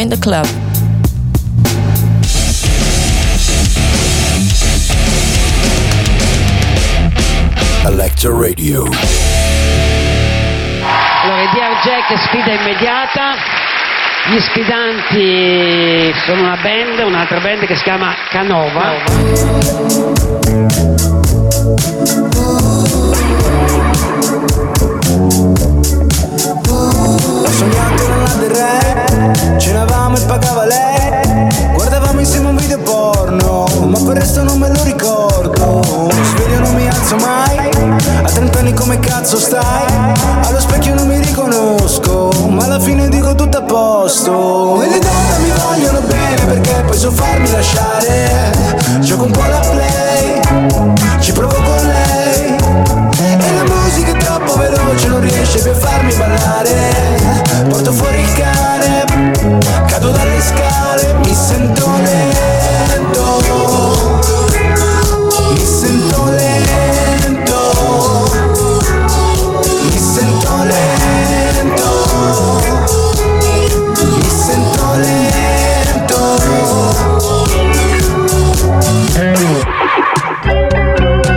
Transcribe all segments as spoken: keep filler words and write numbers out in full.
in the club. Electra Radio. Allora, D R J che sfida immediata. Gli sfidanti sono una band, un'altra band che si chiama Canova. Ho sognato una del re, c'eravamo e pagava lei. Guardavamo insieme un video porno, ma per il resto non me lo ricordo. Sveglio non mi alzo mai, a trent'anni come cazzo stai? Allo specchio non mi riconosco, ma alla fine dico tutto a posto. Nelle donne mi vogliono bene perché poi so farmi lasciare. Gioco un po' la play, ci provo con lei. E la musica è troppo veloce, non riesce più a farmi ballare. Porto fuori il cane, cado dalle scale, mi sento lento. Mi sento lento, mi sento lento, mi sento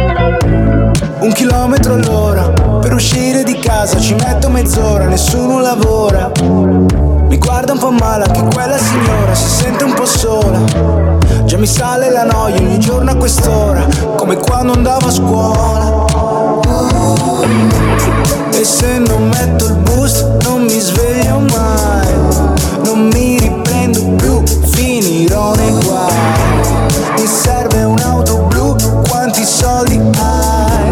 lento. Un chilometro all'ora, per uscire di casa ci metto mezz'ora, nessuno lavora. Mi guarda un po' male che quella signora si sente un po' sola. Già mi sale la noia ogni giorno a quest'ora, come quando andavo a scuola. E se non metto il boost non mi sveglio mai, non mi riprendo più, finirò nei guai. Mi serve un'auto blu, quanti soldi hai?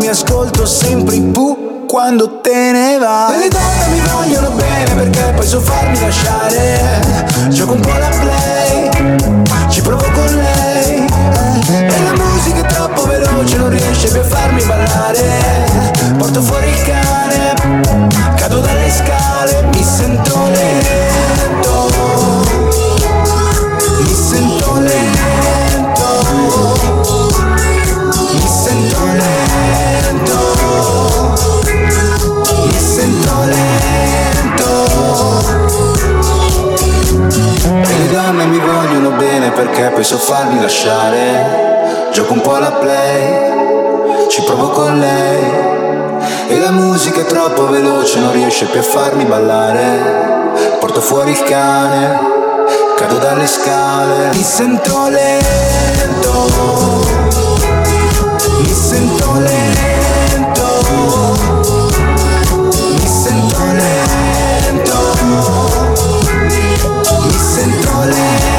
Mi ascolto sempre i Pooh quando te ne vai. Le donne mi vogliono bene perché poi so farmi lasciare. Gioco un po' la play, ci provo con lei, eh. E la musica è troppo veloce, non riesce più a farmi ballare. Porto fuori il cane, cado dalle scale, mi sento lento. Mi sento lento. Mi sento lento. Mi sento lento. E le donne mi vogliono bene perché poi so farmi lasciare. Gioco un po' alla play, ci provo con lei. E la musica è troppo veloce, non riesce più a farmi ballare. Porto fuori il cane, cado dalle scale. Mi sento lento. Mi sento lento. Mi sento lento. Mi sento lento.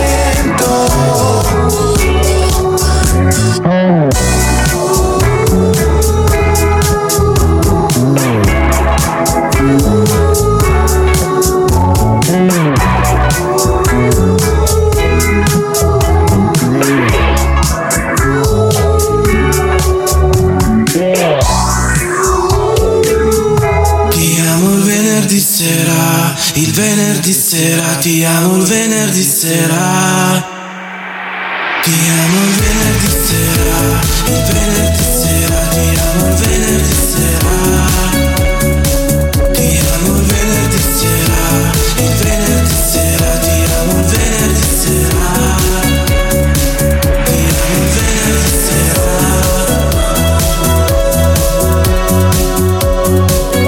Il venerdì sera, ti amo il venerdì sera. Ti amo il venerdì sera, il venerdì sera, ti amo il venerdì sera. Ti amo il venerdì sera, il venerdì sera, ti amo il venerdì sera. Ti amo il venerdì sera.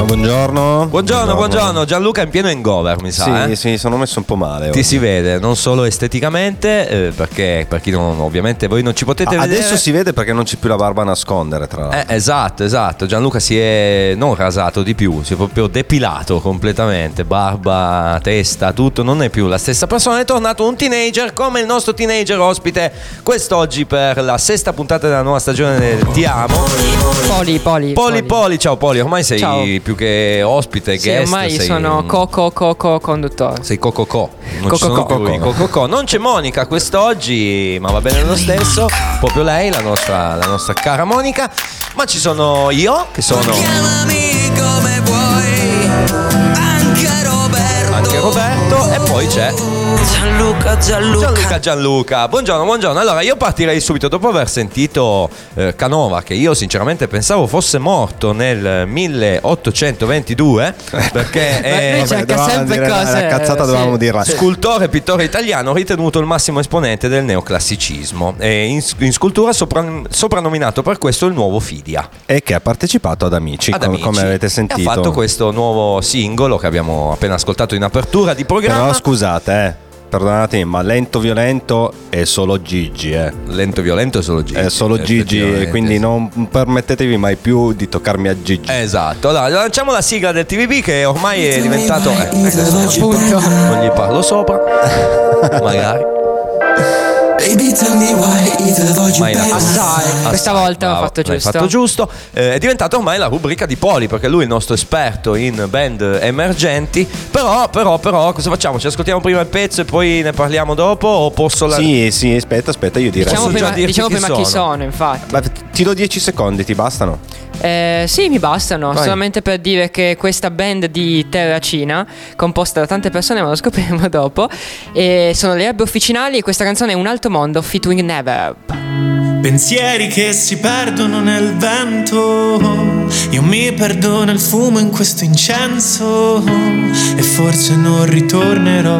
Buongiorno. Buongiorno, buongiorno. Gianluca è in pieno hangover, mi sa. Sì, eh? sì, sono messo un po' male. Ti si vede, non solo esteticamente, eh, perché per chi non, ovviamente voi non ci potete ah, vedere. Adesso si vede perché non c'è più la barba a nascondere, tra l'altro. Eh, esatto, esatto. Gianluca si è non rasato di più, si è proprio depilato completamente, barba, testa, tutto, non è più la stessa persona, è tornato un teenager come il nostro teenager ospite quest'oggi per la sesta puntata della nuova stagione del Ti amo. Poli, Poli, Poli, Poli, Poli. Ciao Poli, ormai sei Ciao. più che ospite, sì, guest, ormai sei... sono coco coco conduttore. Sei coco co. Non coco, co, co, co, co, co. Non c'è Monica quest'oggi, ma va bene lo stesso, proprio lei, la nostra, la nostra cara Monica, ma ci sono io che sono Chiamami come vuoi, anche Roberto, anche Roberto e poi c'è Gianluca, Gianluca Gianluca Gianluca buongiorno, buongiorno. Allora io partirei subito dopo aver sentito eh, Canova, che io sinceramente pensavo fosse morto nel milleottocentoventidue, perché è, vabbè, cerca sempre dire, cose la cazzata, dovevamo sì, dirla. Scultore e pittore italiano, ritenuto il massimo esponente del neoclassicismo e in, in scultura sopran, soprannominato per questo il nuovo Fidia, e che ha partecipato ad Amici, ad com, Amici come avete sentito, e ha fatto questo nuovo singolo che abbiamo appena ascoltato in apertura di programma. Però scusate, eh perdonatemi, ma lento violento è solo Gigi, eh. Lento violento è solo Gigi. È solo Gigi, quindi sì, non permettetevi mai più di toccarmi a Gigi. Esatto. Allora lanciamo la sigla del T V B che ormai è diventato eh, appunto. Non gli parlo sopra. Magari. Mai la... Assai. Assai. Questa volta ho fatto giusto. Fatto giusto. Eh, è diventata ormai la rubrica di Poli, perché lui è il nostro esperto in band emergenti. Però, però, però, cosa facciamo? Ci ascoltiamo prima il pezzo e poi ne parliamo dopo? O posso la... Sì, sì, aspetta, aspetta, io direi. Diciamo prima, diciamo chi, prima sono. chi sono, infatti. Ma ti do dieci secondi, ti bastano? Eh, sì, mi bastano. Vai. Solamente per dire che questa band di Terracina, composta da tante persone, ma lo scopriremo dopo, e sono le Erbe Officinali, e questa canzone è Un Alto Mondo featuring Never. Pensieri che si perdono nel vento, io mi perdo nel fumo in questo incenso, e forse non ritornerò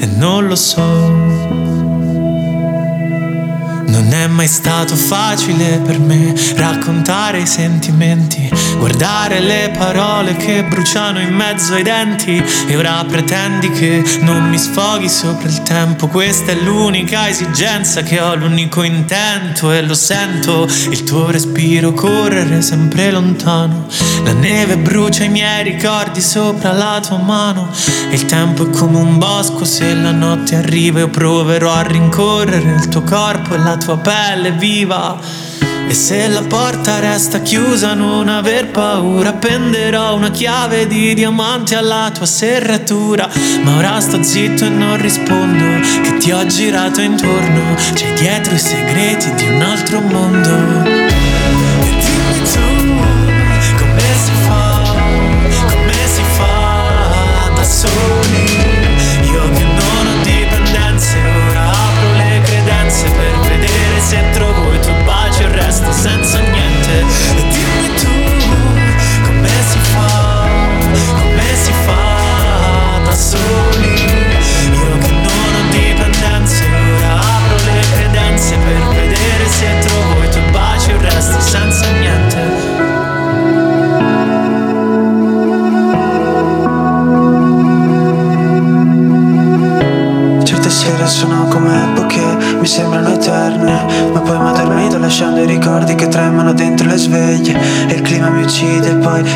e non lo so. Non è mai stato facile per me raccontare i sentimenti, guardare le parole che bruciano in mezzo ai denti, e ora pretendi che non mi sfoghi sopra il tempo. Questa è l'unica esigenza che ho, l'unico intento, e lo sento, il tuo respiro correre sempre lontano. La neve brucia i miei ricordi sopra la tua mano, e il tempo è come un bosco, se la notte arriva io proverò a rincorrere il tuo corpo e la tua pelle viva, e se la porta resta chiusa non aver paura, appenderò una chiave di diamante alla tua serratura. Ma ora sto zitto e non rispondo, che ti ho girato intorno, c'è dietro i segreti di un altro mondo.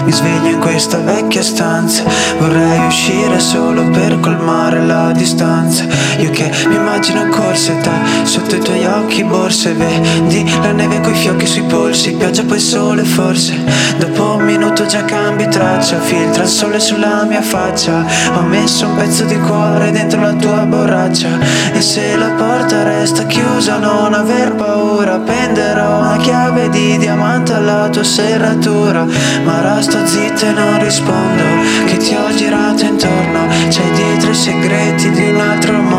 Mi sveglio in questa vecchia stanza, vorrei uscire solo per colmare la distanza. Io che mi immagino corse te, sotto i tuoi occhi borse, vedi la neve coi fiocchi sui polsi, pioggia poi sole forse. Dopo un minuto già cambi traccia, filtra il sole sulla mia faccia, ho messo un pezzo di cuore dentro la tua borraccia, e se la porta resta chiusa non aver paura, appenderò una chiave di diamante alla tua serratura. Ma ora sto zitto e non rispondo, che ti ho girato intorno, c'hai dietro i segreti di un altro mondo.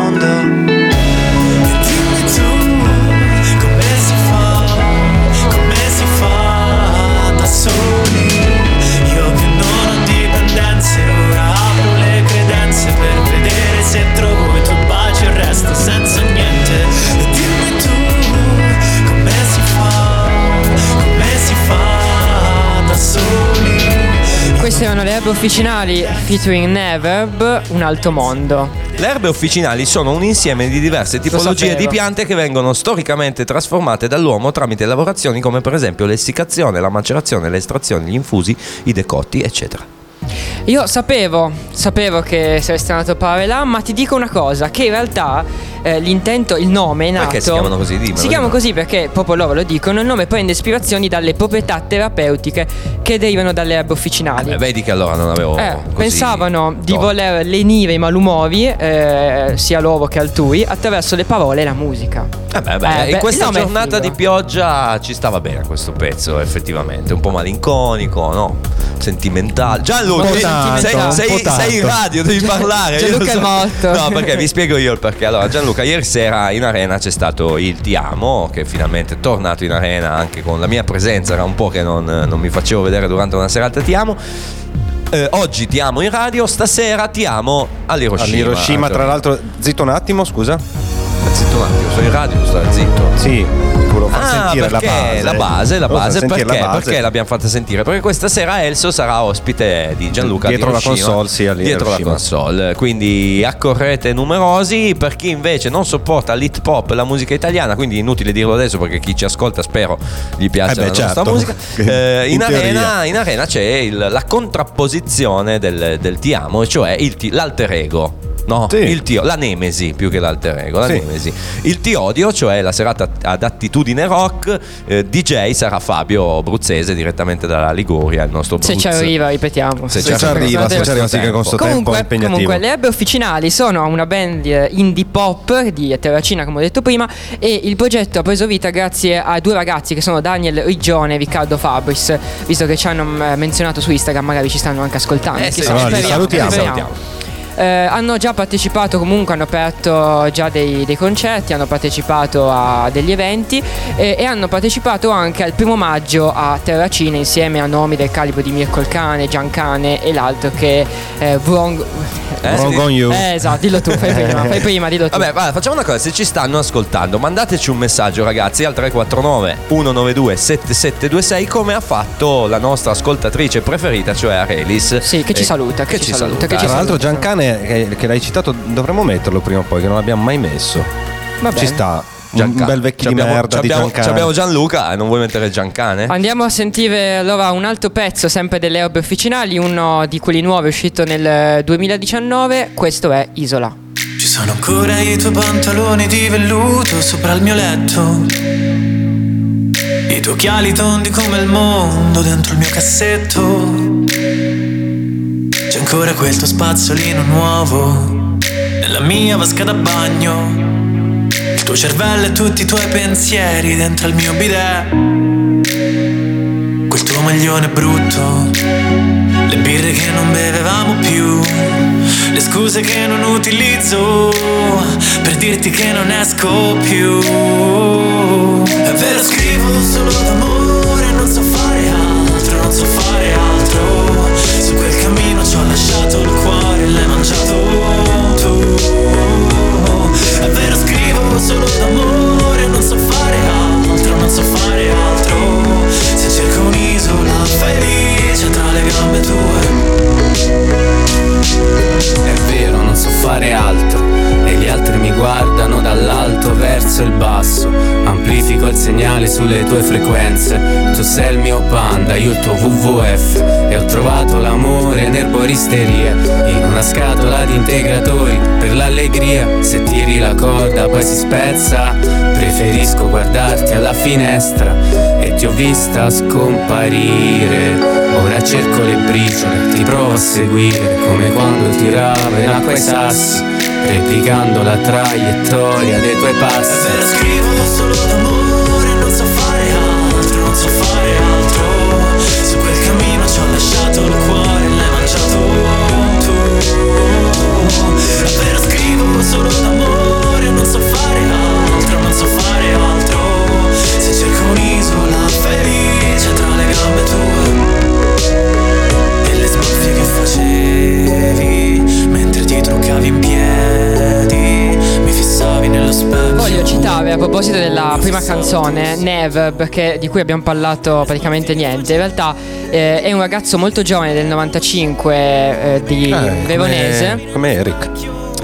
Queste sono le Erbe Officinali featuring Neverb, Un Alto Mondo. Le erbe officinali sono un insieme di diverse tipologie di piante che vengono storicamente trasformate dall'uomo tramite lavorazioni come per esempio l'essiccazione, la macerazione, l'estrazione, gli infusi, i decotti, eccetera. Io sapevo, sapevo che saresti andato a parlare là, ma ti dico una cosa, che in realtà eh, l'intento, il nome è nato... Perché si chiamano così? Dimmelo, si chiamano così perché, proprio loro lo dicono, il nome prende ispirazioni dalle proprietà terapeutiche che derivano dalle erbe officinali. Eh, vedi che allora non avevo eh, così... Pensavano di no. voler lenire i malumori, eh, sia loro che altrui, attraverso le parole e la musica. Eh beh, beh, eh, in beh, questa giornata di pioggia ci stava bene questo pezzo, effettivamente. Un po' malinconico, no? Sentimentale. Gianluca, tanto, sei, sei, sei in radio, devi parlare. Gianluca so. È morto. No, perché vi spiego io il perché. Allora, Gianluca, ieri sera in arena c'è stato il Ti amo, che finalmente è tornato in arena anche con la mia presenza. Era un po' che non, non mi facevo vedere durante una serata Ti amo. Eh, oggi Ti amo in radio, stasera Ti amo all'Hiroshima. All'Hiroshima, tra l'altro, zitto un attimo, scusa. Zitto un attimo, sono in radio, sto zitto. Sì, volevo far ah, sentire la base. La base, la base, perché, la base. Perché l'abbiamo fatta sentire? Perché questa sera Elso sarà ospite di Gianluca dietro la console, sì, dietro la console. Quindi accorrete numerosi. Per chi invece non sopporta l'hit pop, la musica italiana, quindi inutile dirlo adesso perché chi ci ascolta spero gli piaccia eh beh, la certo. nostra musica. Eh, in, in, arena, in arena c'è il, la contrapposizione del, del Ti amo, e cioè il, l'alter ego. No, sì. il ti, la nemesi più che l'alter ego, la sì. nemesi. Il Ti odio, cioè la serata ad attitudine rock, eh, D J sarà Fabio Bruzzese direttamente dalla Liguria, il nostro Bruzz. Se ci arriva, ripetiamo. Se, se ci, ci arriva, arriva, se ci arriva, sì, che con sto tempo è impegnativo. Comunque, le Erbe Officinali sono una band indie pop di Terracina, come ho detto prima, e il progetto ha preso vita grazie a due ragazzi che sono Daniel Rigione e Riccardo Fabris, visto che ci hanno menzionato su Instagram, magari ci stanno anche ascoltando. Eh, sì, sì, allora, li salutiamo. salutiamo. Eh, hanno già partecipato, comunque hanno aperto già dei, dei concerti, hanno partecipato a degli eventi eh, e hanno partecipato anche al primo maggio a Terracina insieme a nomi del calibro di Mirko il Cane, Giancane e l'altro che eh, Wrong eh, Wrong on you eh, esatto, dillo tu, fai prima, fai prima dillo tu. Vabbè, vabbè, facciamo una cosa, se ci stanno ascoltando mandateci un messaggio, ragazzi, al tre quattro nove uno nove due sette sette due sei, come ha fatto la nostra ascoltatrice preferita, cioè Arelis. Sì, che ci saluta, che, che ci saluta, saluta. Che ci Tra l'altro Giancane che l'hai citato, dovremmo metterlo prima o poi, che non l'abbiamo mai messo. Vabbè. Ci sta Gianca. Un bel vecchio c'abbiamo, di merda c'abbiamo, di Giancane. Abbiamo Gianluca e non vuoi mettere Giancane? Andiamo a sentire allora un altro pezzo sempre delle Erbe Officinali, uno di quelli nuovi uscito nel duemiladiciannove. Questo è Isola. Ci sono ancora i tuoi pantaloni di velluto sopra il mio letto, i tuoi occhiali tondi come il mondo dentro il mio cassetto. C'è ancora quel tuo spazzolino nuovo nella mia vasca da bagno, il tuo cervello e tutti i tuoi pensieri dentro il mio bidet, quel tuo maglione brutto, le birre che non bevevamo più, le scuse che non utilizzo per dirti che non esco più. È vero, scrivo solo d'amore, non so fare altro, non so fare altro. Su quel cammino ci ho lasciato il cuore e l'hai mangiato tu. È vero, scrivo solo d'amore, non so fare altro, non so fare altro. Se cerco un'isola felice tra le gambe tue. È vero, non so fare altro e gli altri mi guardano dall'alto verso il basso. Amplifico il segnale sulle tue frequenze. Tu sei il mio panda, io il tuo W W F. E ho trovato l'amore in erboristeria, in una scatola di integratori per l'allegria. Se tiri la corda poi si spezza. Preferisco guardarti alla finestra e ti ho vista scomparire. Ora cerco le briciole, ti provo a seguire come quando tiravo in acqua i sassi, replicando la traiettoria dei tuoi passi. È vero, scrivo solo d'amore, non so fare altro, non so fare altro. Su quel cammino ci ho lasciato il cuore e l'hai mangiato tu. È vero, scrivo solo d'amore, non so fare altro, non so fare altro. Se cerco un'isola felice tra le gambe tue. Che facevi mentre ti truccavi in piedi, mi fissavi nello specchio. Voglio citare a proposito della prima canzone Nev, perché di cui abbiamo parlato praticamente niente. In realtà eh, è un ragazzo molto giovane del novantacinque eh, di eh, Veronese, come, come Eric.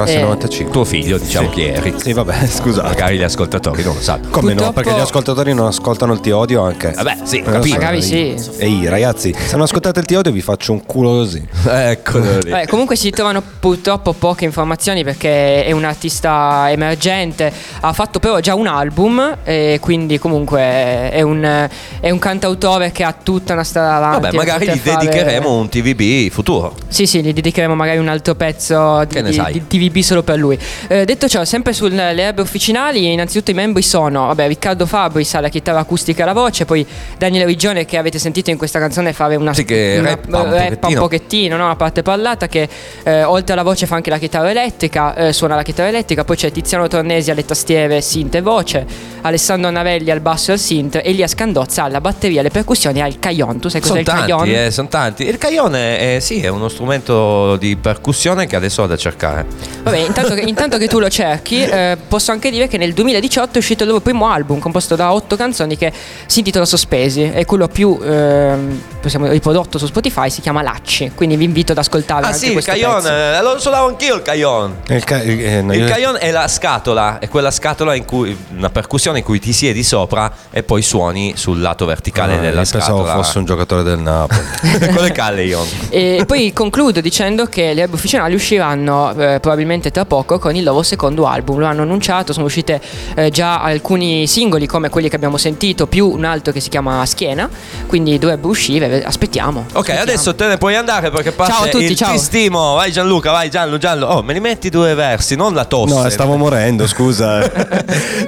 Eh. novantacinque. Tuo figlio, diciamo, sì. Chi è Eric? Sì, vabbè, scusa. Magari gli ascoltatori non lo sanno. Come purtroppo... no? Perché gli ascoltatori non ascoltano il Ti odio anche. Vabbè, sì, capito. Magari sì. Ehi, ragazzi, se non ascoltate il Ti odio vi faccio un culo così. Eccolo lì. Vabbè, comunque si trovano purtroppo poche informazioni perché è un artista emergente. Ha fatto però già un album e quindi comunque è un, è un cantautore che ha tutta una strada avanti. Vabbè, magari gli fare... dedicheremo un T V B futuro. Sì, sì, gli dedicheremo magari un altro pezzo di, che ne sai? Di T V B. T V B solo per lui. eh, Detto ciò, sempre sulle erbe officinali, innanzitutto i membri sono vabbè, Riccardo Fabris alla chitarra acustica e alla voce, poi Daniele Rigione, che avete sentito in questa canzone fare una, sì, che una rappa un rappa pochettino, un pochettino no? Una parte parlata, che eh, oltre alla voce fa anche la chitarra elettrica, eh, suona la chitarra elettrica. Poi c'è Tiziano Tornesi alle tastiere, synth e voce, Alessandro Navelli al basso e al synth, Elia Scandozza alla batteria, alle percussioni e al cajon. Tu sai cos'è il cajon? Eh, sono tanti. Il cajon è, eh, sì, è uno strumento di percussione che adesso ho da cercare. Vabbè, intanto che, intanto che tu lo cerchi, eh, posso anche dire che nel duemiladiciotto è uscito il loro primo album, composto da otto canzoni, che si intitola Sospesi. È quello più eh, possiamo, riprodotto su Spotify, si chiama Lacci. Quindi vi invito ad ascoltare. Ah anche sì, il cajon, eh, lo suonavo anch'io il cajon. Il, ca- eh, no, il cajon è la scatola, è quella scatola in cui una percussione in cui ti siedi sopra e poi suoni sul lato verticale ah, della scatola. Pensavo fosse un giocatore del Napoli. Quello è cajon. E poi concludo dicendo che le erbe officinali usciranno eh, probabilmente tra poco con il loro secondo album. Lo hanno annunciato, sono uscite eh, già alcuni singoli come quelli che abbiamo sentito, più un altro che si chiama Schiena, quindi dovrebbe uscire, aspettiamo. Ok, aspettiamo. Adesso te ne puoi andare perché passa ciao a tutti, il ciao. Ti stimo, vai Gianluca, vai Gianlu, Gianlu. Oh, me li metti due versi, non la tosse. No, stavo morendo, scusa.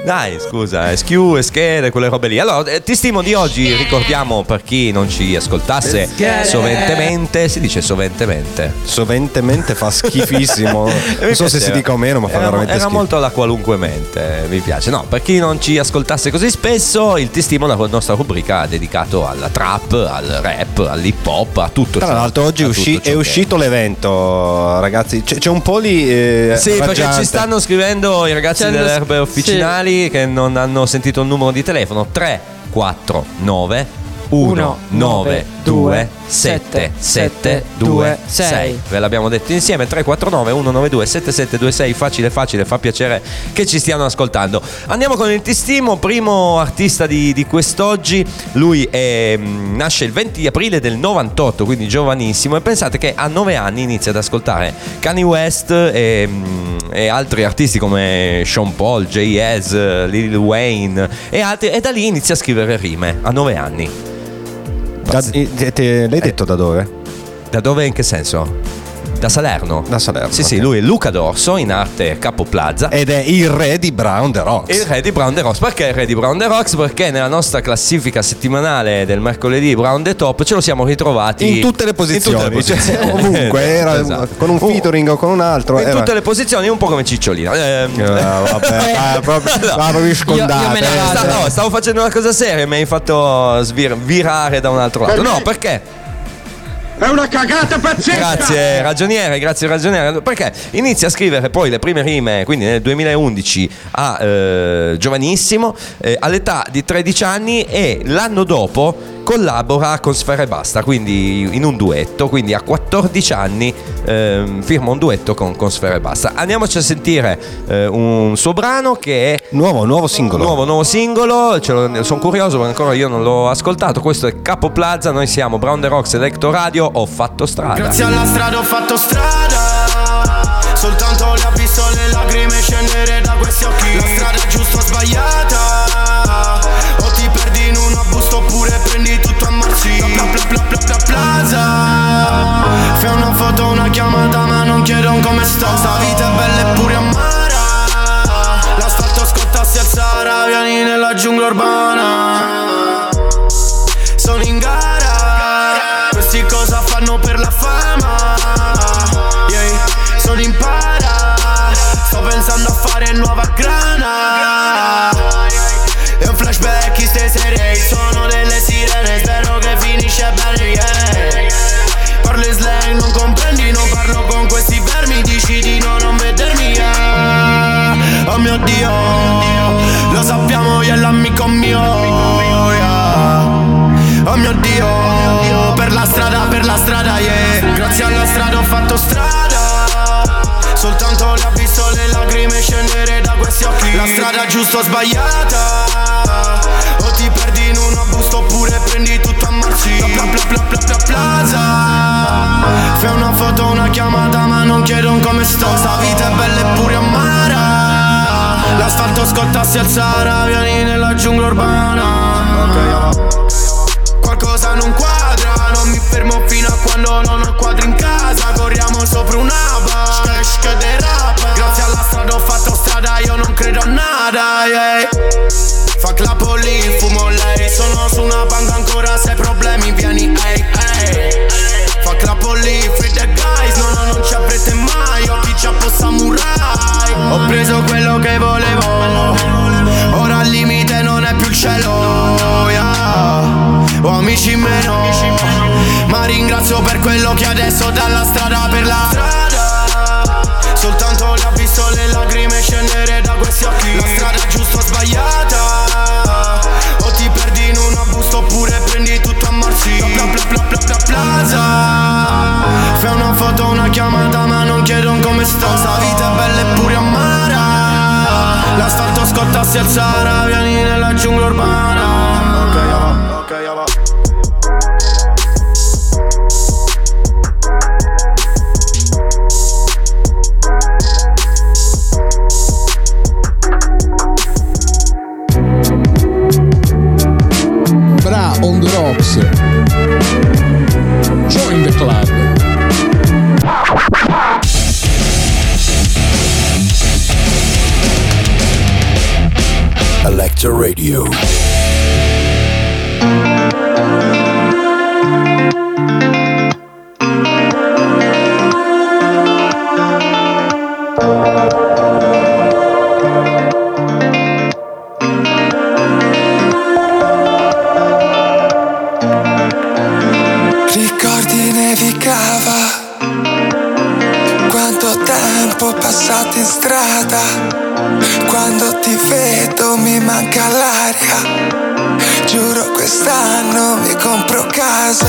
Dai, scusa, schiu e schede, quelle robe lì. Allora, Ti stimo di oggi, ricordiamo per chi non ci ascoltasse, soventemente, si dice soventemente. Soventemente fa schifissimo. Non so se si dica o meno, ma fa era, veramente era schifo. Era molto alla qualunque mente, mi piace. No, per chi non ci ascoltasse così spesso, il Ti stimo, la nostra rubrica dedicato alla trap, al rap, all'hip hop, a tutto. Tra ciò, l'altro oggi usci- è uscito l'evento, ragazzi, c'è, c'è un po' lì eh, sì, raggiante. Perché ci stanno scrivendo i ragazzi c'è delle erbe officinali sì. Che non hanno sentito il numero di telefono tre quattro nove uno nove due sette sette due sei. Ve l'abbiamo detto insieme, tre quattro nove uno nove due sette sette due sei. Facile facile, fa piacere che ci stiano ascoltando. Andiamo con il Ti stimo, primo artista di, di quest'oggi. Lui è, nasce il venti aprile del novantotto, quindi giovanissimo. E pensate che a nove anni inizia ad ascoltare Kanye West e, e altri artisti come Sean Paul, Jay-Z, Lil Wayne e altri. E da lì inizia a scrivere rime a nove anni. Da, te, te, l'hai detto eh. da dove? Da dove in che senso? Da Salerno. Da Salerno. Sì, okay. Sì, lui è Luca D'Orso, in arte Capo Plaza. Ed è il re di Brown the Rocks. Il re di Brown the Rocks. Perché il re di Brown the Rocks? Perché nella nostra classifica settimanale del mercoledì Brown the Top ce lo siamo ritrovati in tutte le posizioni. Tutte le posizioni. Ovunque, era esatto. Con un featuring o con un altro. In era... tutte le posizioni, un po' come Cicciolina. Eh, vabbè, ah, proprio, no. proprio scondata. Stavo, no, stavo facendo una cosa seria e mi hai fatto svir- virare da un altro lato. No, perché? È una cagata pazzesca. Grazie ragioniere, grazie ragioniere. Perché inizia a scrivere poi le prime rime, quindi nel duemilaundici a eh, giovanissimo, eh, all'età di tredici anni, e l'anno dopo collabora con Sfera Ebbasta, quindi in un duetto, quindi a quattordici anni eh, firma un duetto con, con Sfera Ebbasta. Andiamoci a sentire eh, un suo brano che è nuovo, nuovo singolo. Nuovo, nuovo singolo, sono curioso perché ancora io non l'ho ascoltato. Questo è Capo Plaza, noi siamo Brown the Rocks, Electra Radio. Ho fatto strada. Grazie alla strada ho fatto strada. Soltanto la vista, le lacrime scendere da questi occhi. La strada è giusta o sbagliata, o ti perdi in un abuso oppure prendi tutto a marci. La bla bla bla bla plaza. Fai una foto, una chiamata, ma non chiedo come sta. Sta vita è bella e pure amara. L'asfalto scotta si alzara. Vieni nella giungla urbana. Sono in gara. Cosa fanno per la fama? Yeah, sono in para. Sto pensando a fare nuova grana. È un flashback, queste sere sono delle sirene. Spero che finisce bene, yeah. Parlo in slang, non comprendi, non parlo con questi vermi. Dici di no, non vedermi, yeah. Oh mio Dio, lo sappiamo, io e l'amico mio, yeah. Oh mio Dio, oh mio Dio, per la strada, per la strada, yeah. Grazie alla strada ho fatto strada. Soltanto l'ha visto le lacrime scendere da questi occhi. La strada giusta o sbagliata, o ti perdi in un abuso oppure prendi tutto a marci. La bla bla bla bla plaza. Fai una foto, una chiamata, ma non chiedo come sto. Sta vita è bella e pure amara. L'asfalto scotta si alzara. Vieni nella giungla urbana. Ok, yeah. Cosa non quadra, non mi fermo fino a quando non ho quadri in casa. Corriamo sopra una bar, che derapa. Grazie alla strada ho fatto strada, io non credo a nada, yeah. Fuck la police, fumo lei. Sono su una banca ancora, se problemi vieni, hey, hey. Fuck la police, free the guys. No, no, non ci avrete mai, occhi giappo samurai. Ho preso quello che volevo, ora al limite non è più il cielo, yeah. Ho amici meno, ma ringrazio per quello che adesso dalla strada per la strada. Soltanto le ho visto le lacrime scendere da questi occhi. La strada giusta o sbagliata, o ti perdi in un abuso oppure prendi tutto a morsi. Bla bla bla bla bla plaza. Fai una foto, una chiamata, ma non chiedono come sto. Questa vita è bella e pure amara. L'asfalto scotta si alzara, vieni nella giungla urbana. Bra on the rocks, join the club. Electra Radio. Ricordi nevicava, quanto tempo passato in strada. Quando ti vedo mi manca l'aria. Giuro quest'anno mi compro casa.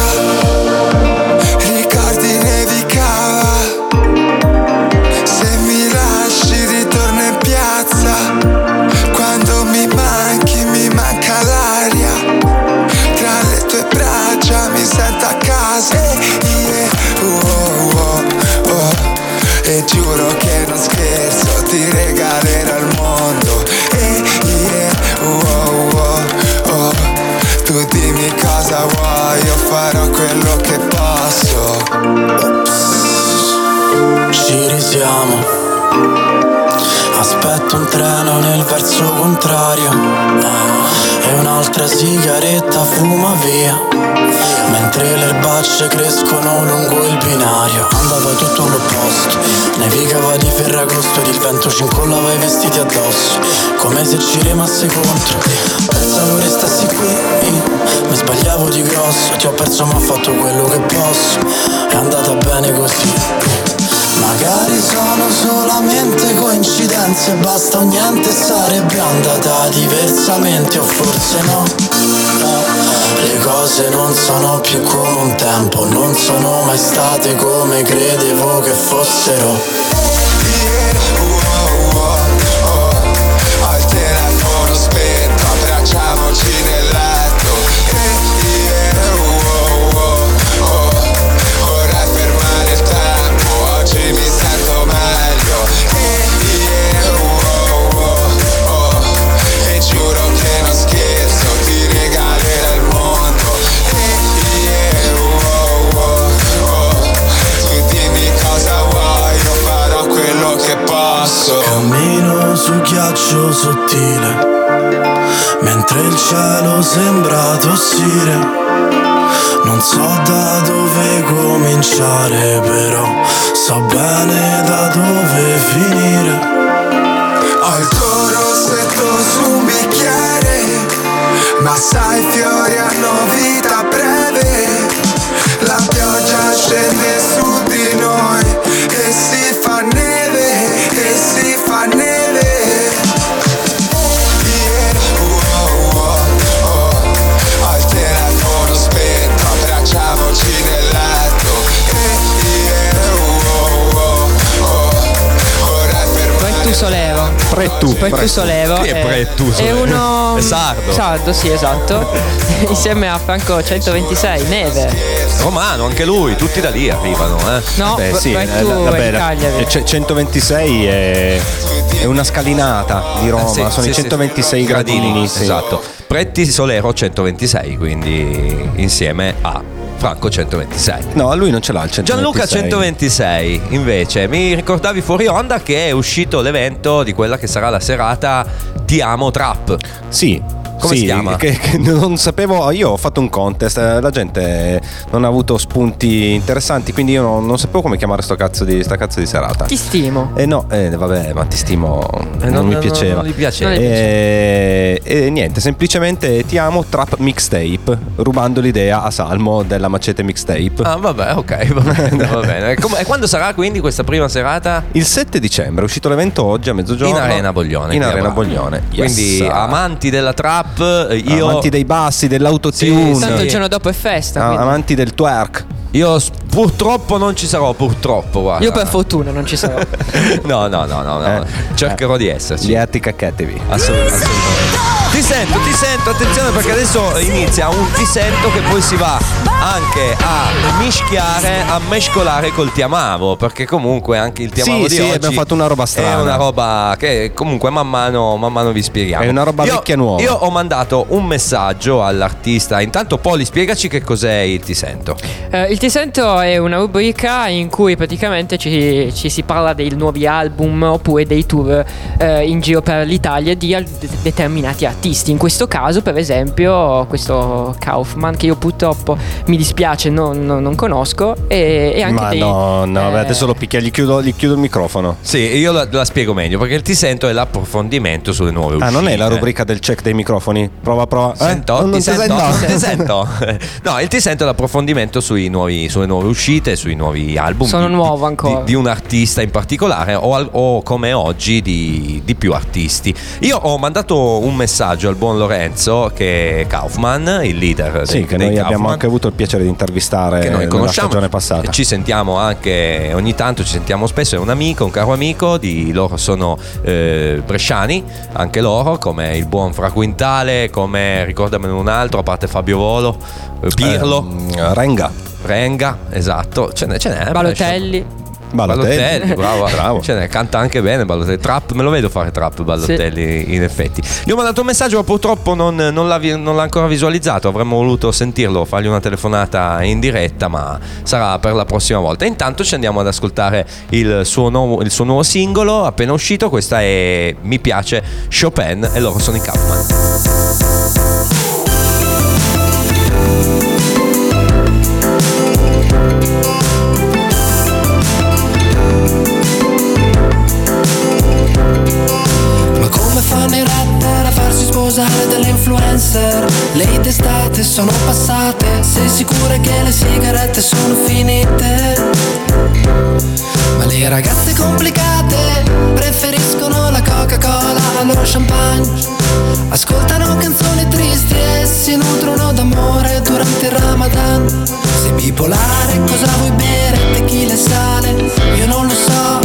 Ricordi nevicava. Se mi lasci ritorno in piazza. Quando mi manchi mi manca l'aria. Tra le tue braccia mi sento a casa. Yeah. Oh, oh, oh. E giuro che non scherzo, ti regalerò il mondo. Hey, yeah. Oh, oh, oh. Oh, tu dimmi cosa vuoi, io farò quello che posso. Ops. Ci risiamo. Aspetto un treno nel verso contrario. E un'altra sigaretta fuma via. Mentre le erbacce crescono lungo il binario. Andava tutto all'opposto. Nevicava di ferragosto ed il vento ci incollava i vestiti addosso. Come se ci rimasse contro. Pensavo restassi qui, mi sbagliavo di grosso. Ti ho perso ma ho fatto quello che posso. È andata bene così. Magari sono solamente coincidenze. Basta o niente, sarebbe andata diversamente. O forse no, no. Le cose non sono più come un tempo. Non sono mai state come credevo che fossero. Yeah, wow, wow, oh. Al telefono spento. Abbracciamoci nel letto, hey, yeah, oh, oh, oh. Vorrei fermare il tempo, oggi mi sento meglio, hey, yeah, oh, oh, oh. E giuro che non scherzo, ti regalerò il mondo, hey, yeah, oh, oh, oh. Tu dimmi cosa vuoi, io farò quello che posso. Cammino su ghiaccio sottile, mentre il cielo sembra tossire. Non so da dove cominciare, però so bene da dove finire. Ho il tuo rossetto su un bicchiere, ma sai i fiori hanno vita breve. La pioggia scende su di noi e si fa neve, e si fa neve. Abbracciamoci nel letto, hey, yeah, oh, oh, oh. Pretu Solevo. Pretu Pretu Solevo Che è Pretu Solevo? È uno... È sardo. Sardo, sì, esatto. Insieme a Franco centoventisei, Neve. Romano, anche lui. Tutti da lì arrivano, eh? No, beh, sì, Pretu è Cagliari. centoventisei è... è una scalinata di Roma, eh sì, sono sì, i centoventisei sì, gradini, gradini sì. Esatto. Pretu Solevo centoventisei, quindi insieme a Franco centoventisei. No, a lui non ce l'ha il centoventisei. Gianluca centoventisei invece, mi ricordavi fuori onda che è uscito l'evento di quella che sarà la serata Ti amo Trap. Sì. Come sì, si chiama? Che, che non sapevo. Io ho fatto un contest, la gente non ha avuto spunti interessanti, quindi io non, non sapevo come chiamare sto cazzo di, sta cazzo di serata. Ti stimo. E eh no, eh, vabbè, ma ti stimo eh, non, non mi piaceva. Non gli piaceva. E eh, eh, niente, semplicemente ti amo trap mixtape, rubando l'idea a Salmo della Macete mixtape. Ah vabbè, ok, va bene, va bene. E quando sarà quindi questa prima serata? Il sette dicembre, è uscito l'evento oggi a mezzogiorno. In Arena Boglione. In Arena Boglione, yes. Quindi amanti della trap, io... amanti dei bassi, dell'autotune, sì, tanto il giorno dopo è festa, ah, amanti del twerk. Io purtroppo non ci sarò, purtroppo guarda. Io per fortuna non ci sarò. No, no, no, no, no. Eh, cercherò eh. di esserci. Liati caccatevi. Assolutamente, assolutamente. Ti sento, ti sento, attenzione perché adesso inizia un ti sento che poi si va anche a mischiare, a mescolare col ti amavo, perché comunque anche il ti amavo sì, di sì, oggi abbiamo fatto una roba strana, è una roba che comunque man mano, man mano vi spieghiamo, è una roba io, vecchia nuova. Io ho mandato un messaggio all'artista, intanto Poli spiegaci che cos'è il ti sento. Eh, il ti sento è una rubrica in cui praticamente ci, ci si parla dei nuovi album oppure dei tour eh, in giro per l'Italia di al- determinati artisti. In questo caso per esempio questo Kaufman che io purtroppo mi dispiace non, non, non conosco e, e anche ma dei, no no eh... adesso lo picchia, gli chiudo, gli chiudo il microfono. Sì, io la, la spiego meglio perché il ti sento è l'approfondimento sulle nuove uscite. Ah, non è la rubrica del check dei microfoni? Prova prova eh? sento, non, non ti sento, sento. Ti sento. No, il ti sento è l'approfondimento sui nuovi, sulle nuove uscite, sui nuovi album. Sono di, nuovo di, ancora di, di un artista in particolare o, o come oggi di, di più artisti. Io ho mandato un messaggio al buon Lorenzo, che è Kaufman, il leader sì, dei, che noi Kaufman, abbiamo anche avuto il piacere di intervistare, che noi conosciamo, nella stagione passata. Ci sentiamo anche ogni tanto, ci sentiamo spesso, è un amico, un caro amico di loro, sono eh, bresciani anche loro, come il buon Fra Quintale, come ricordamene un altro a parte Fabio Volo, Pirlo, eh, Renga Renga, esatto, ce n'è, ce n'è Balotelli. Balotelli, Balotelli bravo, bravo. Cioè, canta anche bene Balotelli. Trap, me lo vedo fare trap Balotelli, sì. In effetti gio ho mandato un messaggio ma purtroppo non, non, l'ha, non l'ha ancora visualizzato. Avremmo voluto sentirlo, fargli una telefonata in diretta, ma sarà per la prossima volta. Intanto ci andiamo ad ascoltare il suo nuovo, il suo nuovo singolo appena uscito. Questa è Mi piace Chopin e loro sono i Kaufman. Delle influencer, lei d'estate sono passate. Sei sicura che le sigarette sono finite? Ma le ragazze complicate preferiscono la Coca-Cola allo champagne. Ascoltano canzoni tristi e si nutrono d'amore durante il Ramadan. Sei bipolare, cosa vuoi bere? Tequila e sale? Io non lo so.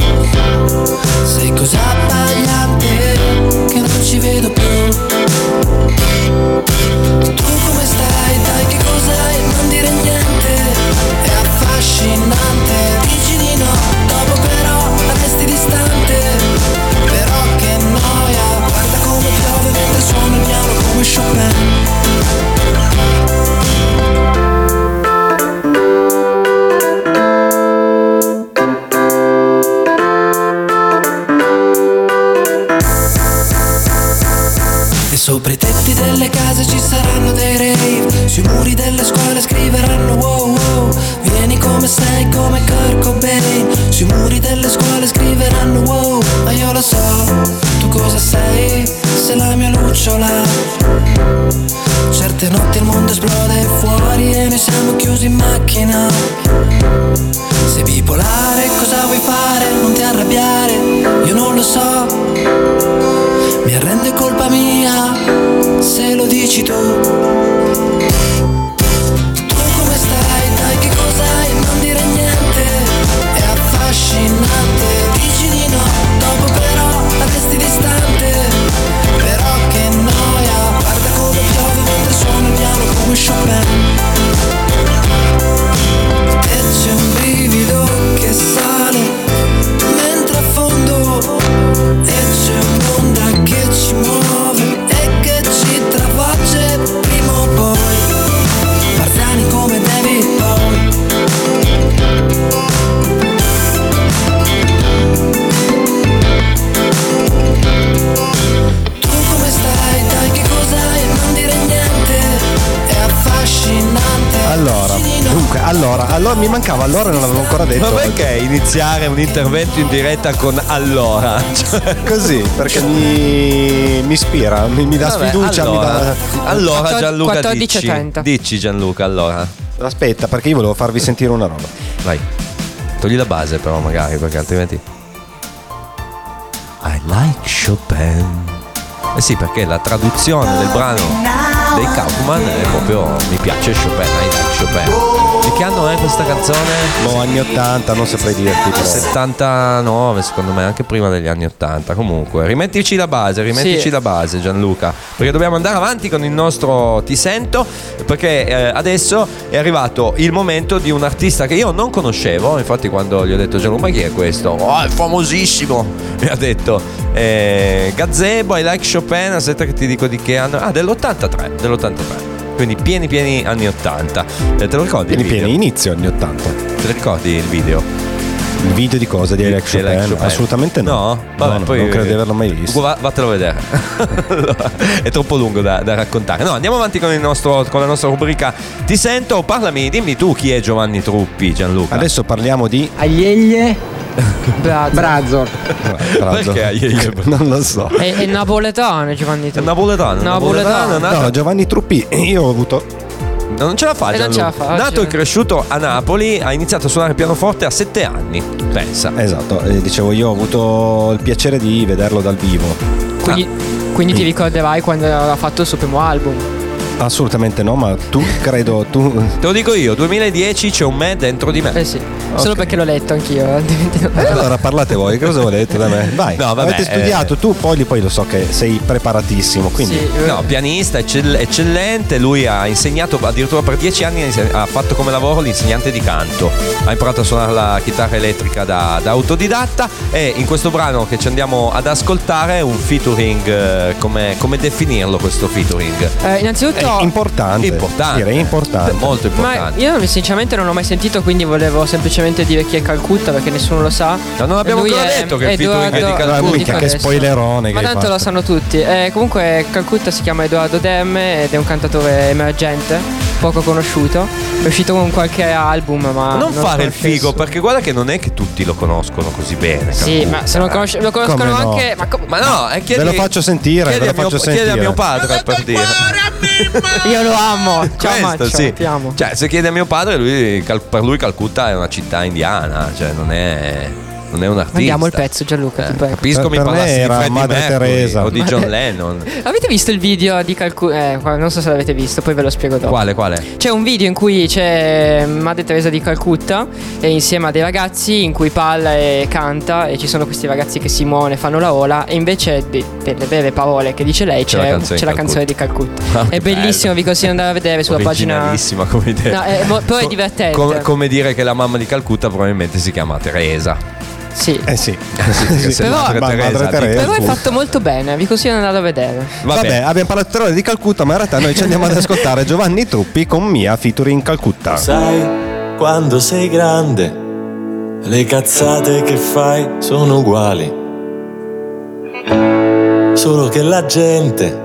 Sei cosa abbagliante che non ci vedo più. Tu come stai? Dai, che cos'hai? Non dire niente, è affascinante. Dici di no, dopo però resti distante. Però che noia, guarda come piove mentre suono il piano come Chopin. E sopra i tetti delle case ci saranno dei rave, sui muri delle scuole scriveranno wow wow. Vieni come sei, come Kurt Cobain. Sui muri delle scuole scriveranno wow. Ma io lo so, tu cosa sei? Sei la mia lucciola. Certe notti il mondo esplode fuori e noi siamo chiusi in macchina. Sei bipolare, cosa vuoi fare? Non ti arrabbiare, io non lo so. Mi arrendo è colpa mia se lo dici tu. Tu come stai? Dai, che cos'hai? Non dire niente, è affascinante. Dici di no, dopo però resti distante. Però che noia, guarda come piove mentre suono il piano come Chopin. E c'è un brivido che sale mentre affondo, e c'è un'onda che ci muove, che ci travolge prima o poi. allora, mi mancava allora e non l'avevo ancora detto. Ma perché iniziare un intervento in diretta con allora? Cioè, così, perché mi, mi ispira, mi, mi dà vabbè, sfiducia. Allora, mi dà... allora Gianluca, quattordici e trenta. Dici, dici Gianluca, allora. Aspetta, perché io volevo farvi sentire una roba. Vai, togli la base però magari, perché altrimenti... I like Chopin. Eh sì, perché la traduzione del brano dei Kaufman è proprio Mi piace Chopin, I like Chopin. Di che anno è questa canzone? Boh, anni ottanta, non saprei dirti però. settantanove secondo me, anche prima degli anni ottanta. Comunque, rimettici la base, rimettici sì. la base Gianluca, perché dobbiamo andare avanti con il nostro Ti sento, perché eh, adesso è arrivato il momento di un artista che io non conoscevo. Infatti quando gli ho detto Gianluca, ma chi è questo? Oh, è famosissimo, mi ha detto eh, Gazebo, I like Chopin. Pena, aspetta che ti dico di che anno. Ah, dell'ottantatré, dell'ottantatré. Quindi pieni pieni anni ottanta. Eh, te lo ricordi? Pieni pieni inizio anni ottanta. Te lo ricordi il video? Il video di cosa? Di Electra Radio? Assolutamente no. No, vabbè, no, no poi non credo di averlo mai visto. Va, vattelo a vedere. È troppo lungo da, da raccontare. No, andiamo avanti con il nostro, con la nostra rubrica Ti sento, parlami, dimmi tu chi è Giovanni Truppi, Gianluca. Adesso parliamo di Aglieglie Brazor. Perché? Non lo so. È, è napoletano Giovanni Truppi. Napoletano. Napoletano. napoletano. No, Giovanni Truppi. Io ho avuto. Non ce la fa. E non ce la fa. Nato e cresciuto a Napoli, ha iniziato a suonare pianoforte a sette anni. Pensa. Esatto. E dicevo, io ho avuto il piacere di vederlo dal vivo. Quindi, ah. quindi ti ricorderai quando ha fatto il suo primo album? Assolutamente no, ma tu credo tu. Te lo dico io, duemiladieci c'è un me dentro di me. Eh sì. Okay. Solo perché l'ho letto anch'io. Eh, allora parlate voi, che cosa volete da me? Vai. No, vabbè, avete studiato eh... tu, poi, poi lo so che sei preparatissimo. Quindi sì. No, pianista eccell- eccellente, lui ha insegnato addirittura per dieci anni, ha fatto come lavoro l'insegnante di canto. Ha imparato a suonare la chitarra elettrica da, da autodidatta e in questo brano che ci andiamo ad ascoltare un featuring, eh, come, come definirlo questo featuring? Eh, innanzitutto importante, importante. Direi importante, molto importante. Ma io sinceramente non l'ho mai sentito, quindi volevo semplicemente dire chi è Calcutta, perché nessuno lo sa. Ma non abbiamo ancora è, detto che è Eduardo, di Calcutta. Mica, che spoilerone. Ma che tanto lo sanno tutti. Eh, comunque Calcutta si chiama Edoardo Demme ed è un cantatore emergente, poco conosciuto. È uscito con qualche album, ma non, non fare il figo, perché guarda che non è che tutti lo conoscono così bene. Calcutta. Sì, ma se non conosci- lo conoscono come anche. No? Ma, com- ma no, eh, chiedi, ve lo faccio sentire. Chiedi, ve lo faccio mio, sentire. chiedi a mio padre per dire. Io lo amo. Ciao, Questo, Maccio, sì. ti amo. Cioè, se chiedi a mio padre, lui, cal- per lui Calcutta è una città indiana, cioè non è, non è un artista. Mandiamo il pezzo, Gianluca. Eh, capisco, mi parlassi di Freddie Mercury o di John Lennon. Avete visto il video di Calcutta? Eh, non so se l'avete visto, poi ve lo spiego dopo. Quale, quale? C'è un video in cui c'è Madre Teresa di Calcutta e insieme a dei ragazzi in cui parla e canta e ci sono questi ragazzi che si muovono e fanno la ola e invece di, delle breve parole che dice lei c'è, c'è, la, canzone c'è la canzone di Calcutta. Ah, è bellissimo, bello. Vi consiglio di andare a vedere sulla pagina. È bellissima come idea. No, è, però è divertente. Come, come dire che la mamma di Calcutta probabilmente si chiama Teresa. Sì. Eh sì, sì, sì. Però, madre Teresa, madre Teresa, però è fatto molto bene, vi consiglio di andare a vedere. Vabbè, Vabbè abbiamo parlato tre ore di Calcutta, ma in realtà noi ci andiamo ad ascoltare Giovanni Truppi con Mia featuring Calcutta. Sai, quando sei grande le cazzate che fai sono uguali, solo che la gente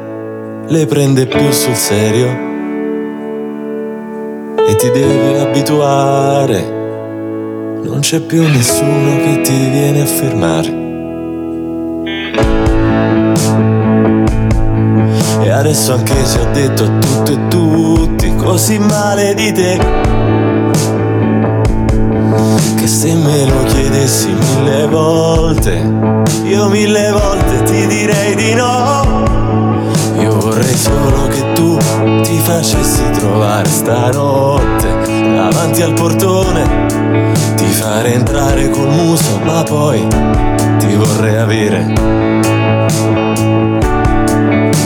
le prende più sul serio e ti devi abituare. Non c'è più nessuno che ti viene a fermare. E adesso anche se ho detto a tutto e tutti così male di te, che se me lo chiedessi mille volte, io mille volte ti direi di no. Io vorrei solo che tu ti facessi trovare stanotte davanti al portone, ti fare entrare col muso, ma poi ti vorrei avere.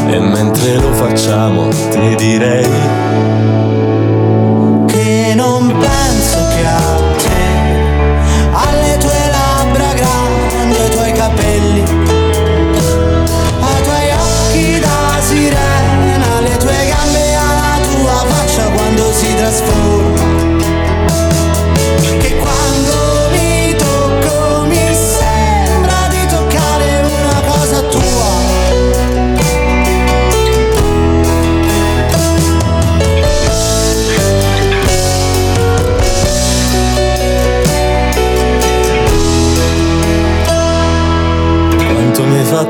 E mentre lo facciamo ti direi che non penso che a te, alle tue labbra grandi, ai tuoi capelli, ai tuoi occhi da sirena, alle tue gambe, alla tua faccia quando si trasforma. Tua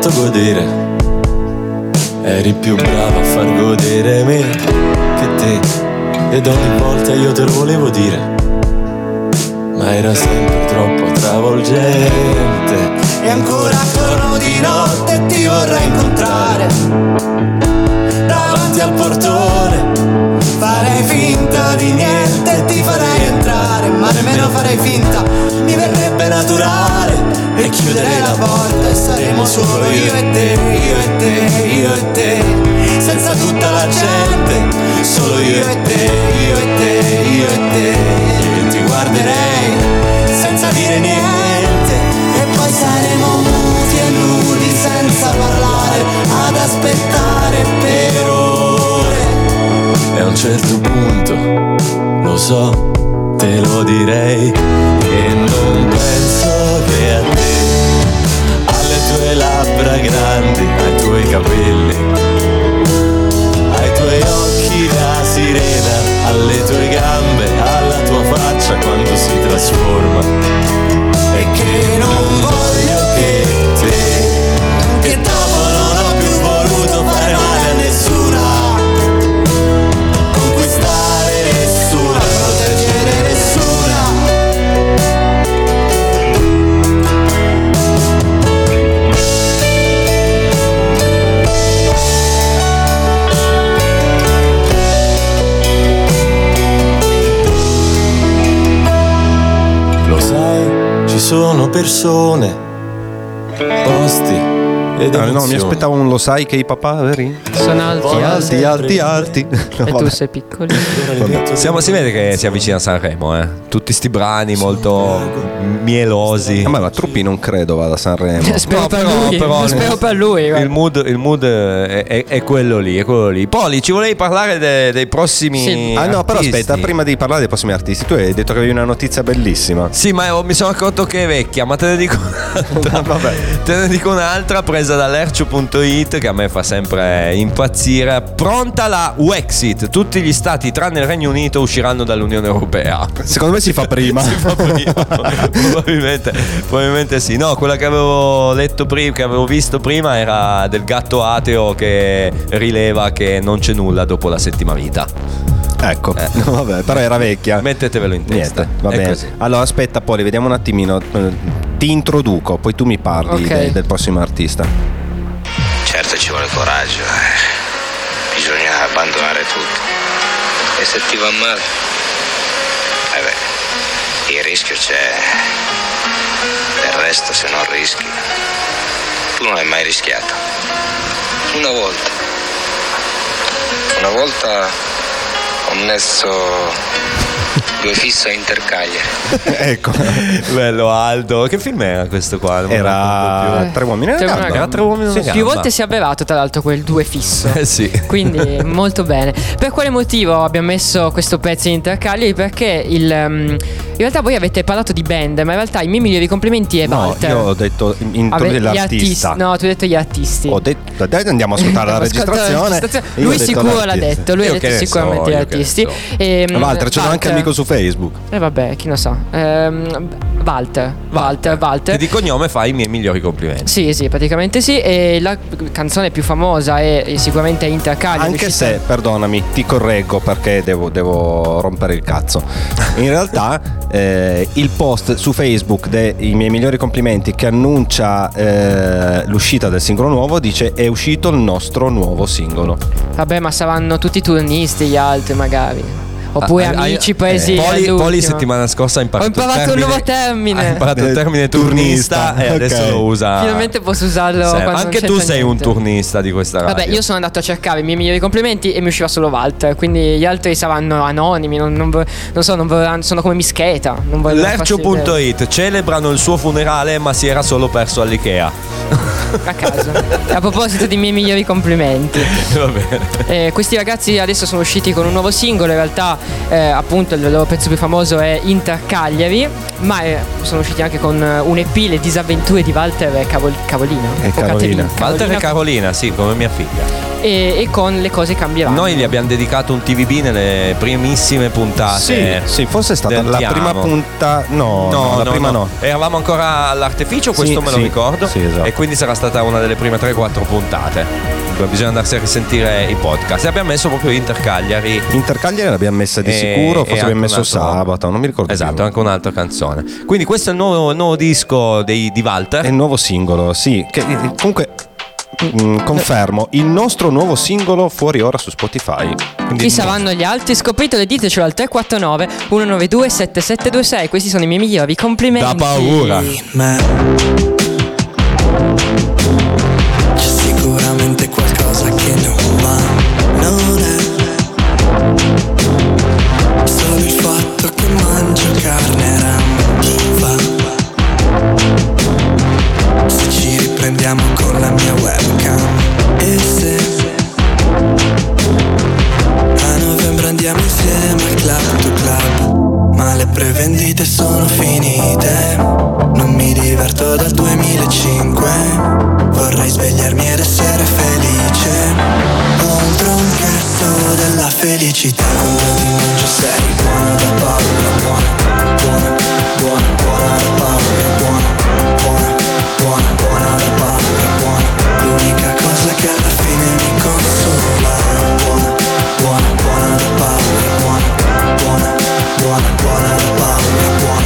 fatto godere, eri più brava a far godere me che te. Ed ogni volta io te lo volevo dire, ma era sempre troppo travolgente. E ancora corro di notte ti vorrei incontrare davanti al portone. Farei finta di niente, ti farei entrare, ma nemmeno farei finta, mi verrebbe naturale. E chiuderei la porta e saremo solo io e te, io e te, io e te, senza tutta la gente. Solo io e te, io e te, io e te. Io ti guarderei senza dire niente, e poi saremo muti e nudi senza parlare, ad aspettare per ore. E a un certo punto, lo so, te lo direi, che non penso che a te, alle tue labbra grandi, ai tuoi capelli, ai tuoi occhi da sirena, alle tue gambe, alla tua faccia quando si trasforma. E che non voglio che te, che dopo non ho più voluto fare male a nessuna, sono persone, posti ed emozioni. No, no, mi aspettavo un lo sai che i papà veri sono alti, alti, alti, alti. No, e tu sei piccolo. Siamo, si vede che si avvicina a Sanremo, eh. Tutti sti brani molto mielosi. Ah, ma la Truppi non credo vada a Sanremo. Spero, no, per però, lui. Però, spero per lui. Il mood, il mood è, è, è quello lì, è quello lì. Poli, ci volevi parlare de, dei prossimi sì. Ah no, però aspetta, prima di parlare dei prossimi artisti, tu hai detto che avevi una notizia bellissima. Sì, ma io mi sono accorto che è vecchia, ma te ne dico un'altra. Vabbè. Te ne dico un'altra presa dall'ercio.it che a me fa sempre impazzire. Pronta la Wexit. Tutti gli stati tranne il Regno Unito usciranno dall'Unione Europea. Secondo me si fa prima. Si fa prima. probabilmente, probabilmente sì. No, quella che avevo letto prima, che avevo visto prima, era del gatto ateo che rileva che non c'è nulla dopo la settima vita. Ecco, eh. no, vabbè, però era vecchia. Mettetevelo in testa. Niente, va bene. Allora aspetta, poi vediamo un attimino. Ti introduco, poi tu mi parli okay. de- del prossimo artista. Certo ci vuole coraggio, eh. Bisogna abbandonare tutto. E se ti va male? Eh beh, il rischio c'è, del resto se non rischi. Tu non hai mai rischiato. Una volta. Una volta ho messo due fisso a Intercagliere. Ecco. Bello Aldo. Che film era questo qua? Non era eh. Tre uomini nella gamba. Era Tre uomini nella sì, più volte si è bevato tra l'altro quel due fisso. Eh sì. Quindi molto bene. Per quale motivo abbiamo messo questo pezzo in Intercagliere? Perché il um, in realtà voi avete parlato di band, ma in realtà i miei migliori complimenti è Walter. No, io ho detto introdurre l'artista. No, tu hai detto gli artisti. Ho detto dai, andiamo a ascoltare la registrazione. Lui sicuro l'ha detto, lui ha detto sicuramente gli artisti. Walter, c'è anche amico su Facebook. E eh vabbè, chi lo sa. Ehm, Walter, Walter, Walter. Che di cognome fa i miei migliori complimenti. Sì, sì, praticamente sì. E la canzone più famosa è sicuramente Intercagliere. Anche riuscita... se, perdonami, ti correggo perché devo, devo rompere il cazzo. In realtà. Eh, il post su Facebook dei miei migliori complimenti che annuncia eh, l'uscita del singolo nuovo dice è uscito il nostro nuovo singolo. Vabbè, ma saranno tutti turnisti gli altri magari. Oppure ah, amici, ah, paesi. Eh, Poli settimana scorsa ha imparato, ho imparato termine, un nuovo termine. Ha imparato il termine turnista, turnista e adesso okay. lo usa. Finalmente posso usarlo. Sì, quando anche non tu sei niente. Un turnista di questa radio. Vabbè, io sono andato a cercare i miei migliori complimenti e mi usciva solo Walter. Quindi gli altri saranno anonimi. Non, non, non so, non vorranno, sono come Mischetta. Lercio.it celebrano il suo funerale, ma si era solo perso all'Ikea. A caso. A proposito dei miei migliori complimenti. Va bene. Eh, questi ragazzi adesso sono usciti con un nuovo singolo. In realtà eh, appunto il loro pezzo più famoso è Inter Cagliari, ma eh, sono usciti anche con un E P, Le disavventure di Walter e Cavol- Cavolina e Cavolina. Caterina, Walter Cavolina. e Cavolina, sì, come mia figlia. E, e con Le cose cambieranno. Noi gli abbiamo dedicato un T V B nelle primissime puntate. Sì, sì, forse è stata la prima punta. No, no, no, la no, prima no. no. Eravamo ancora all'artificio, questo sì, me lo sì, ricordo. Sì, esatto. E quindi sarà stata una delle prime tre quattro puntate. Bisogna andarsi a risentire i podcast. E abbiamo messo proprio Inter Cagliari. Inter Cagliari l'abbiamo messa di sicuro. Forse abbiamo messo altro... Sabato, non mi ricordo. Esatto, più. Anche un'altra canzone. Quindi questo è il nuovo, nuovo disco dei, di Walter. È il nuovo singolo, sì. Che comunque confermo il nostro nuovo singolo fuori ora su Spotify. Quindi chi saranno gli altri? Scopritelo e ditecelo al tre quattro nove uno nove due sette sette due sei. Questi sono i miei migliori complimenti. Da paura. C'è sicuramente qualcosa che non va, non è solo il fatto che mangio carne rampa. Se ci riprendiamo con la mia web. Le prevendite sono finite, non mi diverto dal duemilacinque, vorrei svegliarmi ed essere felice, un tronchetto della felicità. Quando ti mangio sei buona da paura, buona, buona, buona, buona da paura, buona, buona, buona, buona da paura, buona, l'unica cosa che alla fine mi consola, buona, buona, buona da paura, buona, buona. Buona, buona, buona, buona, buona,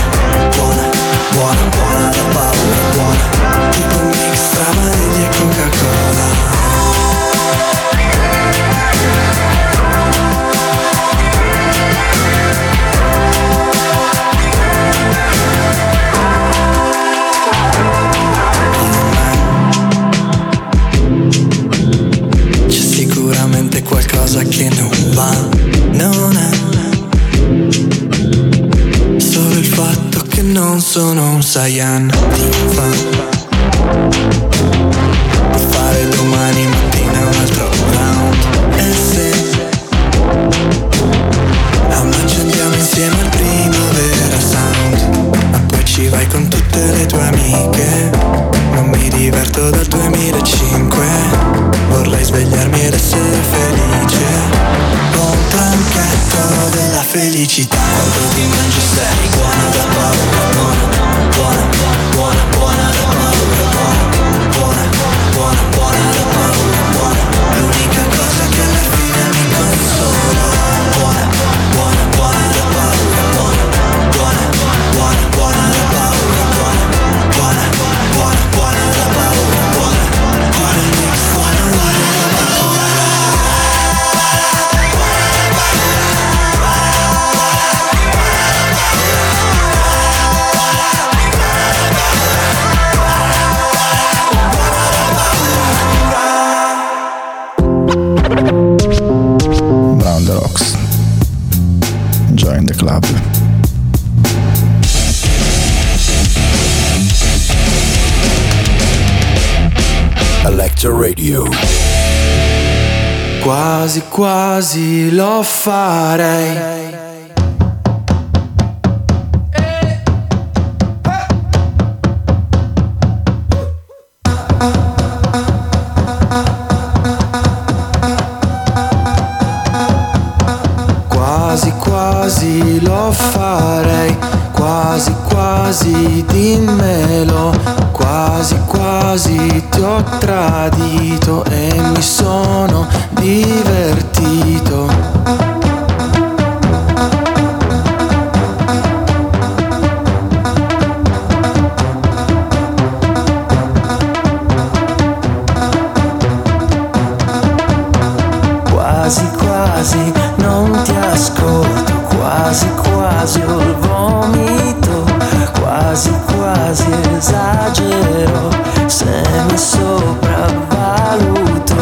buona, buona, buona, buona, tipo un mix tra vaniglia e Coca-Cola. C'è sicuramente qualcosa che non va, non è non sono un Saiyan. Fa fare domani mattina un altro round. E se ci andiamo insieme al Primavera Sound, ma poi ci vai con tutte le tue amiche. Non mi diverto dal duemilacinque, vorrei svegliarmi ed essere felice, un tranchetto della felicità. Quando ti mangi sei buona da paura, buona, buona, buona, buona da paura, buona, buona, buona, buona da paura, buona, l'unica cosa che alla fine mi consola, buona, buona, buona da paura, buona, buona, buona, buona da paura, buona, buona, buona, buona da paura, buona, buona, buona, buona da paura. Brown the Rocks, join the club. Electra Radio. Quasi quasi lo farei. Quasi lo farei, quasi quasi dimmelo, quasi quasi ti ho tradito e mi sono divertito. Quasi quasi non ti ascolto, quasi quasi ho il vomito, quasi quasi esagero, se mi sopravvaluto,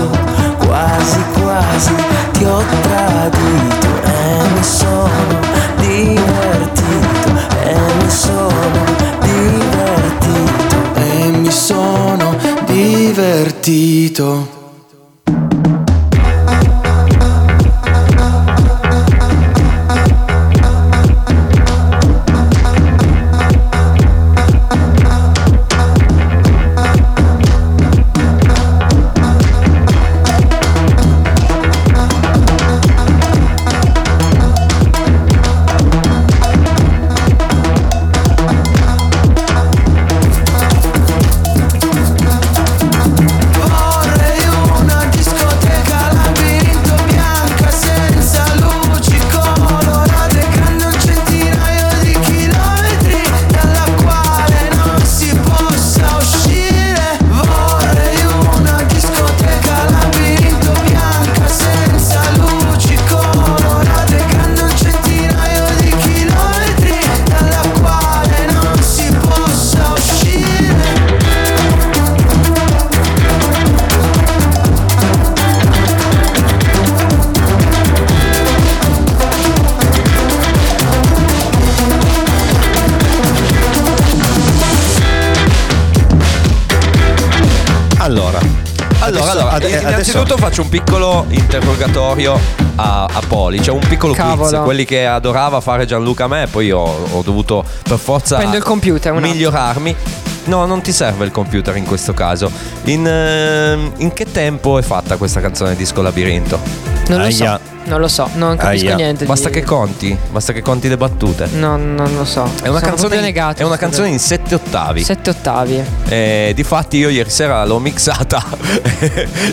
quasi quasi ti ho tradito e mi sono divertito, e mi sono divertito, e mi sono divertito. Allora, allora, adesso, allora ad- innanzitutto adesso... faccio un piccolo interrogatorio a, a Poli, c'è cioè un piccolo Cavolo. quiz, quelli che adorava fare Gianluca a me, poi io ho dovuto per forza prendo il computer, migliorarmi. No, non ti serve il computer in questo caso. In, uh, in che tempo è fatta questa canzone Disco Labirinto? Non lo Aia. so. Non lo so, non capisco Aia. niente. Basta di... che conti, basta che conti le battute. No, non lo so. È una Sono canzone negato, è una canzone in sette ottavi. Sette ottavi. Eh, difatti io ieri sera l'ho mixata.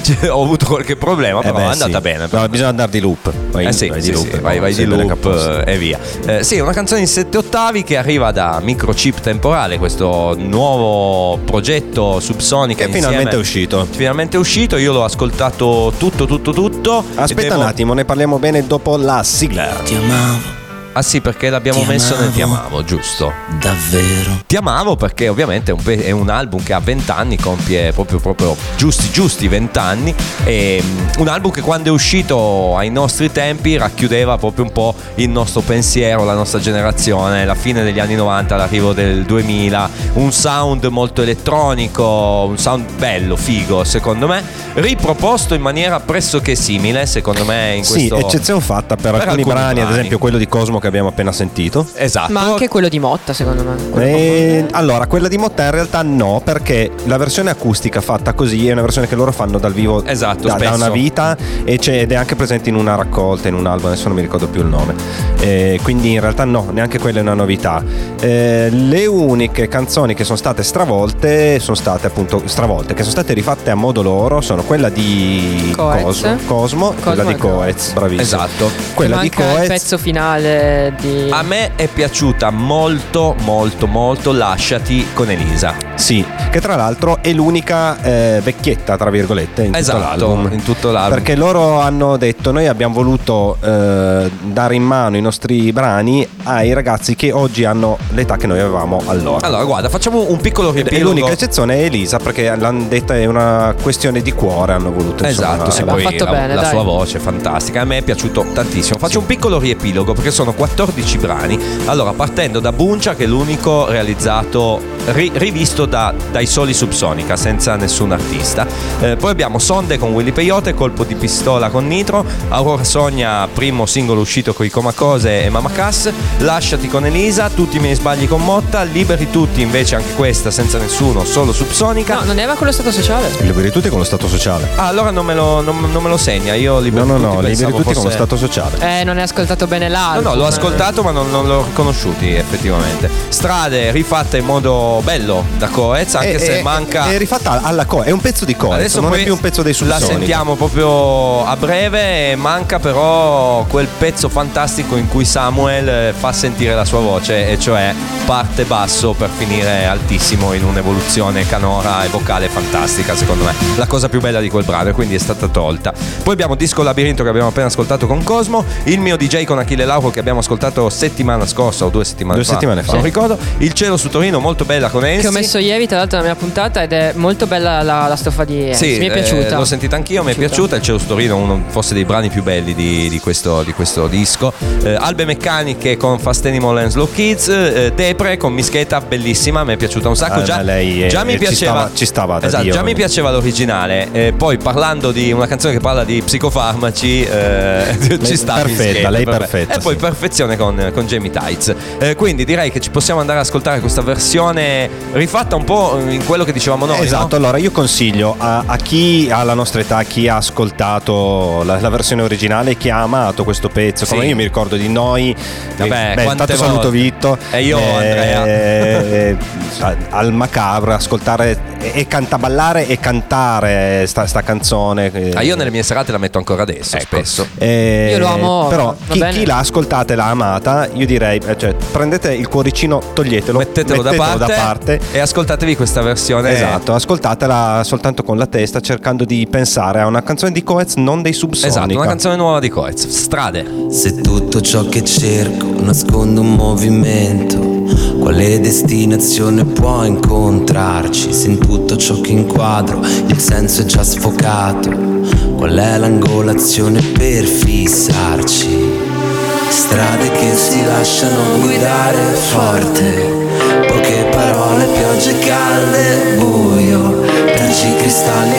cioè, ho avuto qualche problema, eh però beh, è andata sì. bene. No, bisogna andare di loop. Vai, eh sì, vai sì, di loop, sì, vai, vai di loop e via. Eh, sì, è una canzone in sette ottavi che arriva da Microchip Temporale, questo nuovo progetto Subsonica che finalmente è uscito. Finalmente è uscito, io l'ho ascoltato tutto tutto tutto. Aspetta devo... un attimo, ne parliamo Parliamo bene dopo la sigla. Ti amavo. Ah sì, perché l'abbiamo ti messo amavo, nel Ti amavo, giusto? Davvero Ti amavo perché ovviamente è un, pe- è un album che ha vent'anni, compie proprio, proprio giusti giusti vent'anni. E um, un album che quando è uscito ai nostri tempi racchiudeva proprio un po' il nostro pensiero, la nostra generazione, la fine degli anni novanta, l'arrivo del duemila. Un sound molto elettronico, un sound bello, figo secondo me, riproposto in maniera pressoché simile secondo me in questo... Sì, eccezione fatta per, per alcuni, alcuni brani, brani, ad esempio quello di Cosmo che abbiamo appena sentito. Esatto. Ma anche quello di Motta secondo me. E... Allora quella di Motta in realtà no, perché la versione acustica fatta così è una versione che loro fanno dal vivo, esatto, da, da una vita, e c'è, ed è anche presente in una raccolta, in un album, adesso non mi ricordo più il nome, e quindi in realtà no, neanche quella è una novità. E le uniche canzoni che sono state stravolte sono state appunto stravolte, che sono state rifatte a modo loro, sono quella di Coez. Cosmo, Cosmo, Cosmo quella di Coez, bravissimo. Esatto. Quella di Coez. Il pezzo finale di... A me è piaciuta molto molto molto Lasciati con Elisa. Sì, che tra l'altro è l'unica eh, vecchietta tra virgolette in, esatto, tutto l'album, in tutto l'album. Perché loro hanno detto: noi abbiamo voluto eh, dare in mano i nostri brani ai ragazzi che oggi hanno l'età che noi avevamo allora. Allora guarda, facciamo un piccolo riepilogo. L'unica eccezione è Elisa, perché l'hanno detta, è una questione di cuore, hanno voluto, esatto, insomma, se poi fatto la, bene, la sua voce è fantastica. A me è piaciuto tantissimo. Faccio sì. un piccolo riepilogo perché sono quattordici brani. Allora, partendo da Buncia, che è l'unico realizzato ri, rivisto da, dai soli Subsonica, senza nessun artista. Eh, poi abbiamo Sonde con Willy Peyote, Colpo di pistola con Nitro, Aurora Sogna, primo singolo uscito con i Comacose e Mama Cass, Lasciati con Elisa, Tutti i miei sbagli con Motta, Liberi tutti invece, anche questa senza nessuno, solo Subsonica. No, non ne aveva con Lo Stato Sociale? Liberi tutti con Lo Stato Sociale. Ah, allora non me lo, non, non me lo segna. Io Liberi no, no, tutti no, Liberi tutti fosse... con Lo Stato Sociale. Eh, non hai ascoltato bene l'altro. No, no, l'ho ascoltato ma non, non l'ho riconosciuti effettivamente. Strade rifatta in modo bello da Coez, anche e, se e, manca è rifatta alla Coez, è un pezzo di Coez, adesso non è più un pezzo dei Subsonica. La sentiamo proprio a breve, manca però quel pezzo fantastico in cui Samuel fa sentire la sua voce, e cioè parte basso per finire altissimo in un'evoluzione canora e vocale fantastica secondo me, la cosa più bella di quel brano, e quindi è stata tolta. Poi abbiamo Disco Labirinto che abbiamo appena ascoltato con Cosmo, Il mio D J con Achille Lauro che abbiamo ascoltato settimana scorsa o due settimane due fa, settimane fa. Non ricordo. Il cielo su Torino, molto bella con Ensi, che ho messo ieri tra l'altro nella mia puntata, ed è molto bella la, la stoffa di Ensi. Sì, mi è piaciuta. Eh, l'ho sentita anch'io, mi è piaciuta. Il cielo su Torino uno forse dei brani più belli di, di, questo, di questo disco. Eh, Albe meccaniche con Fast Animal and Slow Kids, eh, Depre con Mischetta, bellissima, mi è piaciuta un sacco. Ah, già, lei, già eh, mi piaceva, ci stava, ci stava esatto, Dio, già mi piaceva l'originale. Eh, poi parlando di una canzone che parla di psicofarmaci, eh, ci sta perfetta, lei perfetta. E poi sì. perfetta con, con Jamie Tights. Eh, quindi direi che ci possiamo andare ad ascoltare questa versione rifatta un po' in quello che dicevamo noi. Esatto, no? Allora io consiglio a, a chi ha la nostra età, chi ha ascoltato la, la versione originale, chi ha amato questo pezzo, sì. come io mi ricordo di noi. Vabbè, beh, intanto saluto Vitto e io eh, Andrea eh, al Macabro, ascoltare e cantaballare e cantare sta, sta canzone. Ah, io nelle mie serate la metto ancora adesso, ecco. spesso. Eh, io lo amo. Però chi, chi l'ha ascoltata e l'ha amata, io direi, cioè, prendete il cuoricino, toglietelo, mettetelo, mettetelo da, parte, da parte e ascoltatevi questa versione. Esatto, ascoltatela soltanto con la testa, cercando di pensare a una canzone di Coez, non dei Subsonica. Esatto, una canzone nuova di Coez, Strade. Se tutto ciò che cerco nascondo un movimento, quale destinazione può incontrarci? Se in tutto ciò che inquadro il senso è già sfocato, qual è l'angolazione per fissarci? Strade che si lasciano guidare forte, poche parole, piogge calde, buio, raggi cristalli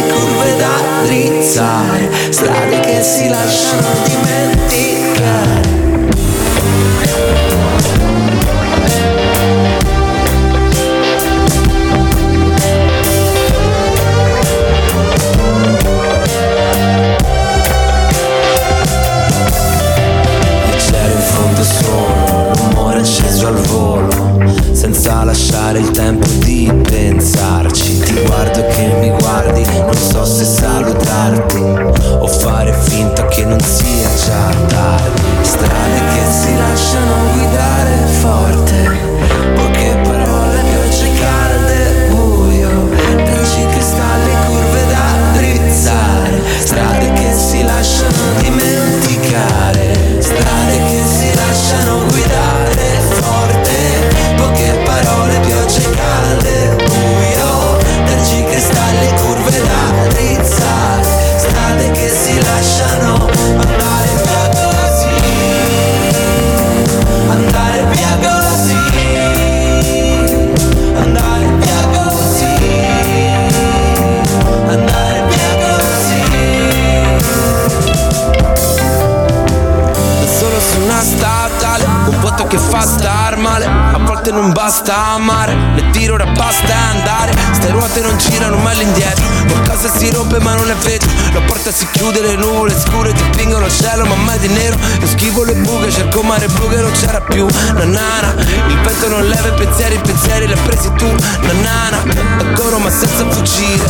ruote non basta amare, le tiro ora basta andare. Ste ruote non girano mai all'indietro, qualcosa si rompe ma non è vetro. La porta si chiude, le nuvole scure dipingono il cielo ma mai di nero. Io schivo le buche, cerco mare blu che non c'era più. Nanana, il vento non leva i pensieri, i pensieri li hai presi tu. Nanana, ancora ma senza fuggire,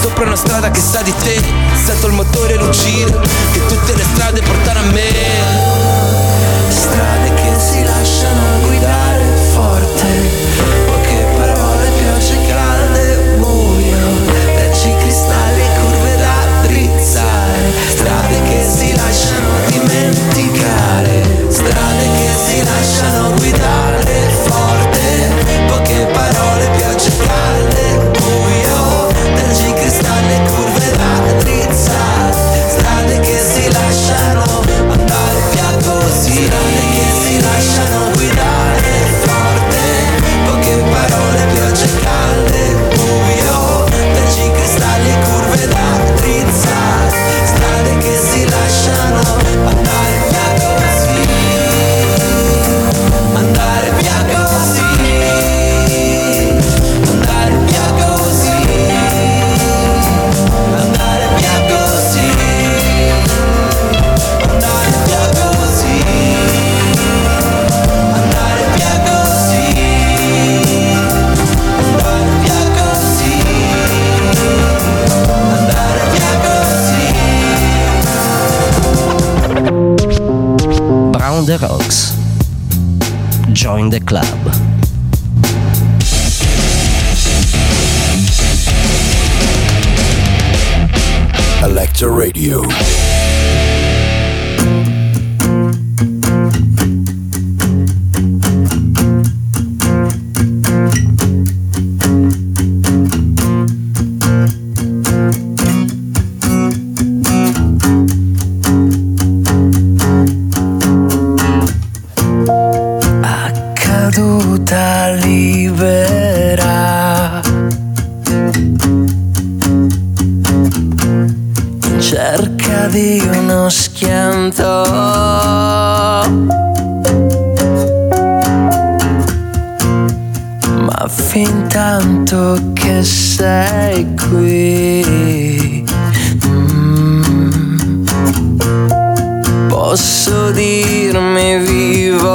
sopra una strada che sa di te. Sento il motore lucire, che tutte le strade portano a me. Strade che si lasciano guidare forte, poche parole, pioggia grande, buio, raggi cristalli, curve da drizzare. Strade che si lasciano dimenticare, strade che si lasciano guidare forte, poche parole, pioggia grande, buio, raggi cristalli, curve da drizzare. Strade che si lasciano andare via così, strade che si lasciano guidare forte, poche parole, piogge calde, buio, raggi cristalli, curve da drizzare. Strade che si lasciano andare via così, andare via così, andare via così, andare via così, andare via così, andare via così, andare via così, andare via così. Brown the Rocks, Join the Club. Electra Radio. Accaduta libera, cerca di uno schianto, ma fin tanto che sei qui, mm, posso dirmi vivo.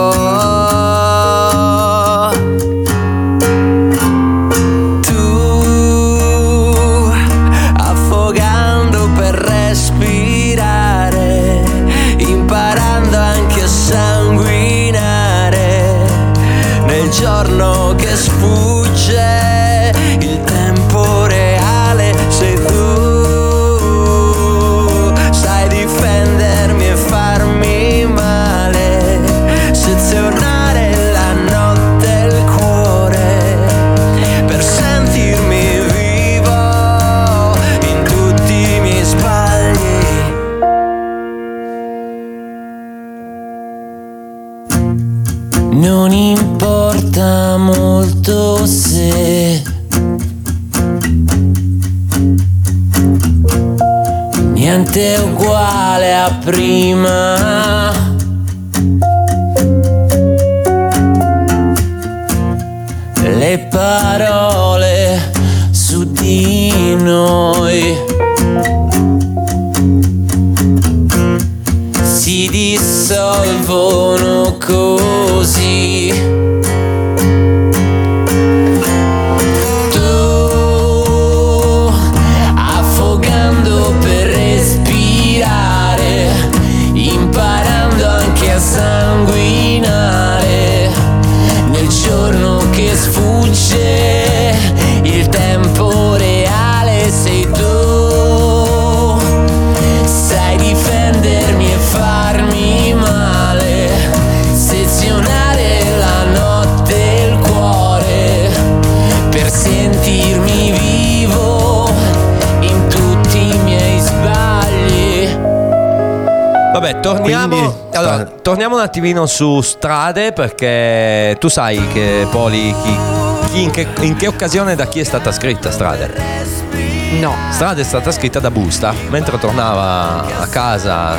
Tu affogando per respirare, imparando anche a sanguinare, nel giorno che sfugge il tempo reale sei tu, sai difendermi e farmi male, sezionare la notte e il cuore per sentirmi vivo in tutti i miei sbagli. Non importa molto se niente è uguale a prima, le parole su di noi si dissolvono così. Tu affogando per respirare, imparando anche a sanguinare, nel giorno che sfugge il tempo reale sei tu, sai difendermi e farmi male, sezionare la notte e il cuore per sentirmi vivo in tutti i miei sbagli. Vabbè, torniamo. Quindi, allora, par- torniamo un attimino su strade, perché tu sai che Poli chi, chi in, che, in che occasione da chi è stata scritta Strade? No. Strade è stata scritta da Busta mentre tornava a casa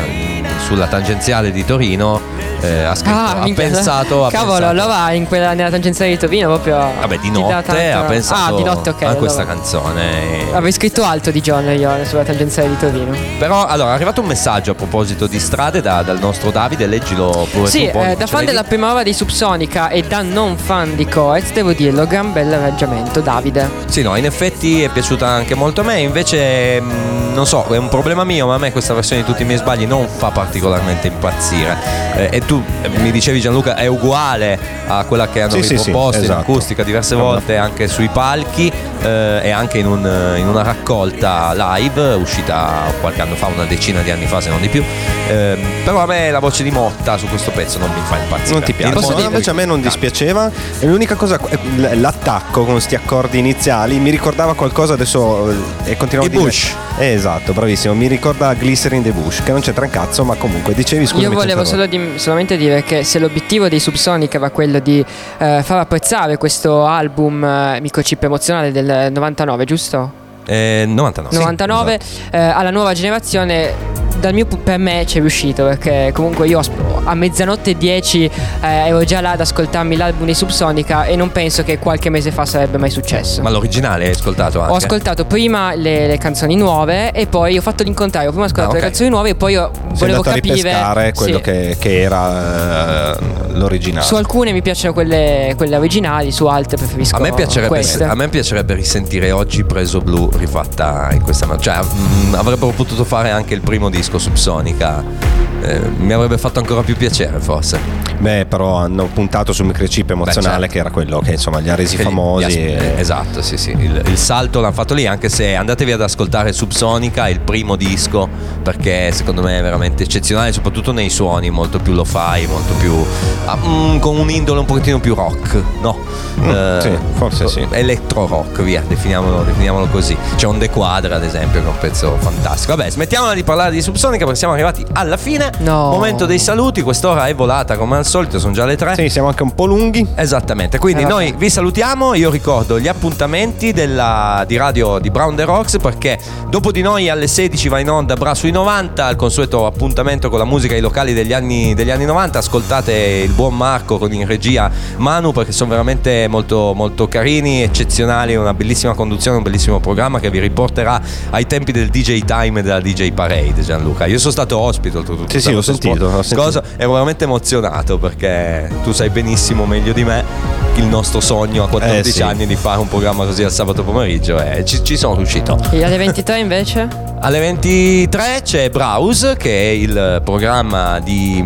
sulla tangenziale di Torino. eh, ha scritto, ah, ha minchia, pensato ha cavolo pensato. Lo va in quella, nella tangenziale di Torino proprio, vabbè, di notte tanta... ha pensato ah, di notte, okay, a questa va. canzone. Avevo scritto alto di John io sulla tangenziale di Torino. Però allora è arrivato un messaggio a proposito di strade da, dal nostro Davide, leggilo pure. Sì, tu, eh, da fan della prima ora di Subsonica e da non fan di Coez, devo dirlo, gran bel arrangiamento, Davide. Sì, no, in effetti è piaciuta anche molto a me. Invece mh, non so, è un problema mio, ma a me questa versione di Tutti i miei sbagli non fa particolarmente impazzire, eh, e tu eh, mi dicevi, Gianluca, è uguale a quella che hanno sì, riproposto sì, sì, in esatto. acustica diverse volte anche sui palchi, eh, e anche in, un, in una raccolta live uscita qualche anno fa, una decina di anni fa se non di più, eh, però a me la voce di Motta su questo pezzo non mi fa impazzire. Non ti piace? Posso dire, invece a me non dispiaceva, l'unica cosa, l'attacco con sti accordi iniziali mi ricordava qualcosa, adesso e continuiamo a dire Bush. Eh, esatto, bravissimo, mi ricorda Glycerin the Bush, che non c'entra un cazzo, ma comunque dicevi, scusami. Io volevo solo di, solamente dire che se l'obiettivo dei Subsonica era quello di eh, far apprezzare questo album eh, microchip emozionale del novantanove, giusto? Eh, novantanove, novantanove sì, esatto. eh, alla nuova generazione, dal mio, per me c'è riuscito, perché comunque io a mezzanotte dieci eh, ero già là ad ascoltarmi l'album di Subsonica e non penso che qualche mese fa sarebbe mai successo. Ma l'originale hai ascoltato anche? Ho ascoltato prima le, le canzoni nuove e poi ho fatto l'incontrario, prima ho ascoltato ah, okay. le canzoni nuove e poi io volevo capire a quello sì. che, che era uh, l'originale. Su alcune mi piacciono quelle, quelle originali, su altre preferisco a me piacerebbe queste. A me piacerebbe risentire Oggi Preso Blu rifatta in questa man- cioè mh, avrebbero potuto fare anche il primo disco Subsonica, eh, mi avrebbe fatto ancora più piacere forse. Beh, però hanno puntato sul microchip emozionale, beh, certo. che era quello che insomma li ha resi che famosi li, e... Esatto, sì sì, il, il salto l'hanno fatto lì. Anche se andatevi ad ascoltare Subsonica, il primo disco, perché secondo me è veramente eccezionale, soprattutto nei suoni, molto più lo-fi, molto più ah, mm, con un'indole un pochettino più rock, no? Mm, eh, sì, forse sì, elettro rock, via, definiamolo, definiamolo così. C'è un De Quadra ad esempio che è un pezzo fantastico. Vabbè, smettiamola di parlare di Subsonica perché siamo arrivati alla fine. No. Momento dei saluti, quest'ora è volata come al solito, sono già le tre. Sì, siamo anche un po' lunghi. Esattamente, quindi eh, noi vi salutiamo. Io ricordo gli appuntamenti della, di radio di Brown the Rocks, perché dopo di noi alle sedici va in onda Bra sui novanta, il consueto appuntamento con la musica ai locali degli anni, degli anni novanta. Ascoltate il buon Marco con in regia Manu, perché sono veramente molto, molto carini, eccezionali, una bellissima conduzione, un bellissimo programma che vi riporterà ai tempi del D J Time e della D J Parade. Gianluca, io sono stato ospite. Tutto, tutto sì, sì, l'ho sentito, l'ho sentito. Cosa, ero veramente emozionato perché tu sai benissimo, meglio di me, il nostro sogno a quattordici eh, sì. anni di fare un programma così al sabato pomeriggio, e eh, ci, ci sono riuscito. E alle ventitré invece? Alle ventitré c'è Browse, che è il programma di...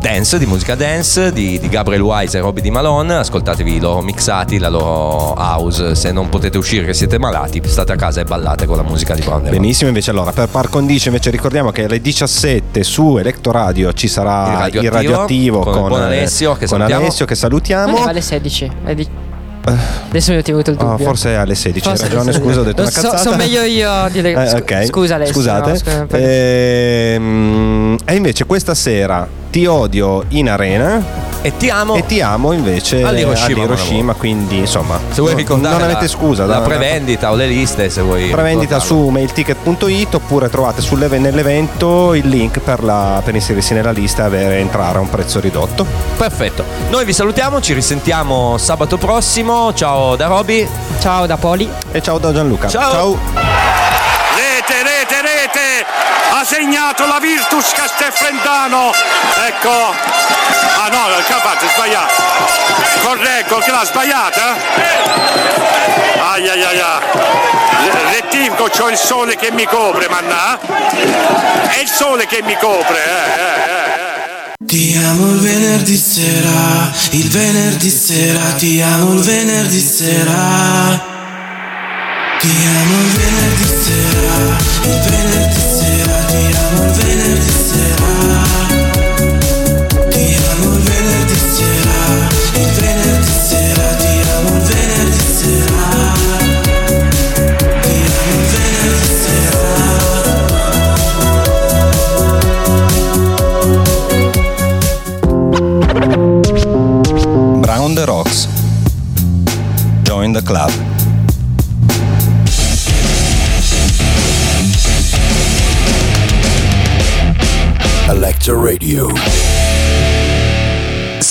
dance, di musica dance di, di Gabriel Wise e Roby Di Malone. Ascoltatevi i loro mixati, la loro house. Se non potete uscire, che siete malati, state a casa e ballate con la musica di Brown. Benissimo. Invece allora, per par condicio, invece ricordiamo che alle diciassette su Electra Radio ci sarà il radioattivo, il radioattivo con, con, con, Alessio, che con Alessio che salutiamo. Non alle sedici è di... Adesso mi ho tenuto il dubbio. Oh, forse è alle sedici, hai ragione, scusa, ho detto una cazzata. So, so meglio io dire eh, okay. Scusa Alessio. Scusate. No, scusa, ehm, e invece questa sera Ti Odio in arena e Ti Amo e Ti Amo invece all'Hiroshima, all'Hiroshima, quindi insomma se vuoi ricordare non avete scusa la, la prevendita o le liste, se vuoi prevendita ricordarlo. Su mailticket punto it oppure trovate sulle, nell'evento il link per, la, per inserirsi nella lista e avere, entrare a un prezzo ridotto. Perfetto, noi vi salutiamo, ci risentiamo sabato prossimo. Ciao da Roby, ciao da Poli e ciao da Gianluca. Ciao, ciao. Rete, rete, rete, ha segnato la Virtus Castelfrentano, ecco. Ah no, il capace è sbagliato. Correggo che l'ha sbagliata. Ai ai ai ai. Rettifico, c'ho il sole che mi copre, mannà. È il sole che mi copre, eh, eh, eh. Ti amo il venerdì sera, il venerdì sera, ti amo il venerdì sera. Ti amo il venerdì sera, il venerdì sera, ti amo il venerdì sera. Brown the Rocks. Join the club. Electra Radio.